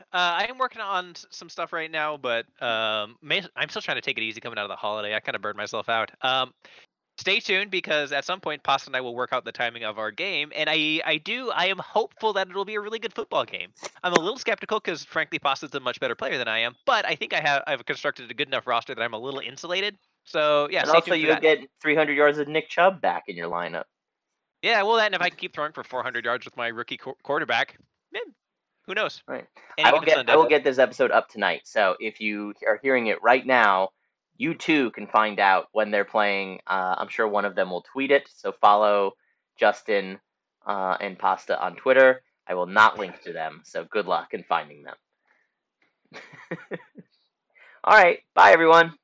uh, I am working on some stuff right now, but, um, I'm still trying to take it easy coming out of the holiday. I kind of burned myself out. Um, stay tuned because at some point Pasta and I will work out the timing of our game. And I, I do, I am hopeful that it'll be a really good football game. I'm a little skeptical because frankly, Pasta's a much better player than I am, but I think I have, I've constructed a good enough roster that I'm a little insulated. So, yeah. And also you'll get three hundred yards of Nick Chubb back in your lineup. Yeah, well, that, and if I can keep throwing for four hundred yards with my rookie qu- quarterback, man, who knows? Right. I will, get, I will get this episode up tonight. So if you are hearing it right now, you too can find out when they're playing. Uh, I'm sure one of them will tweet it. So follow Justin uh, and Pasta on Twitter. I will not link to them. So good luck in finding them. All right. Bye, everyone.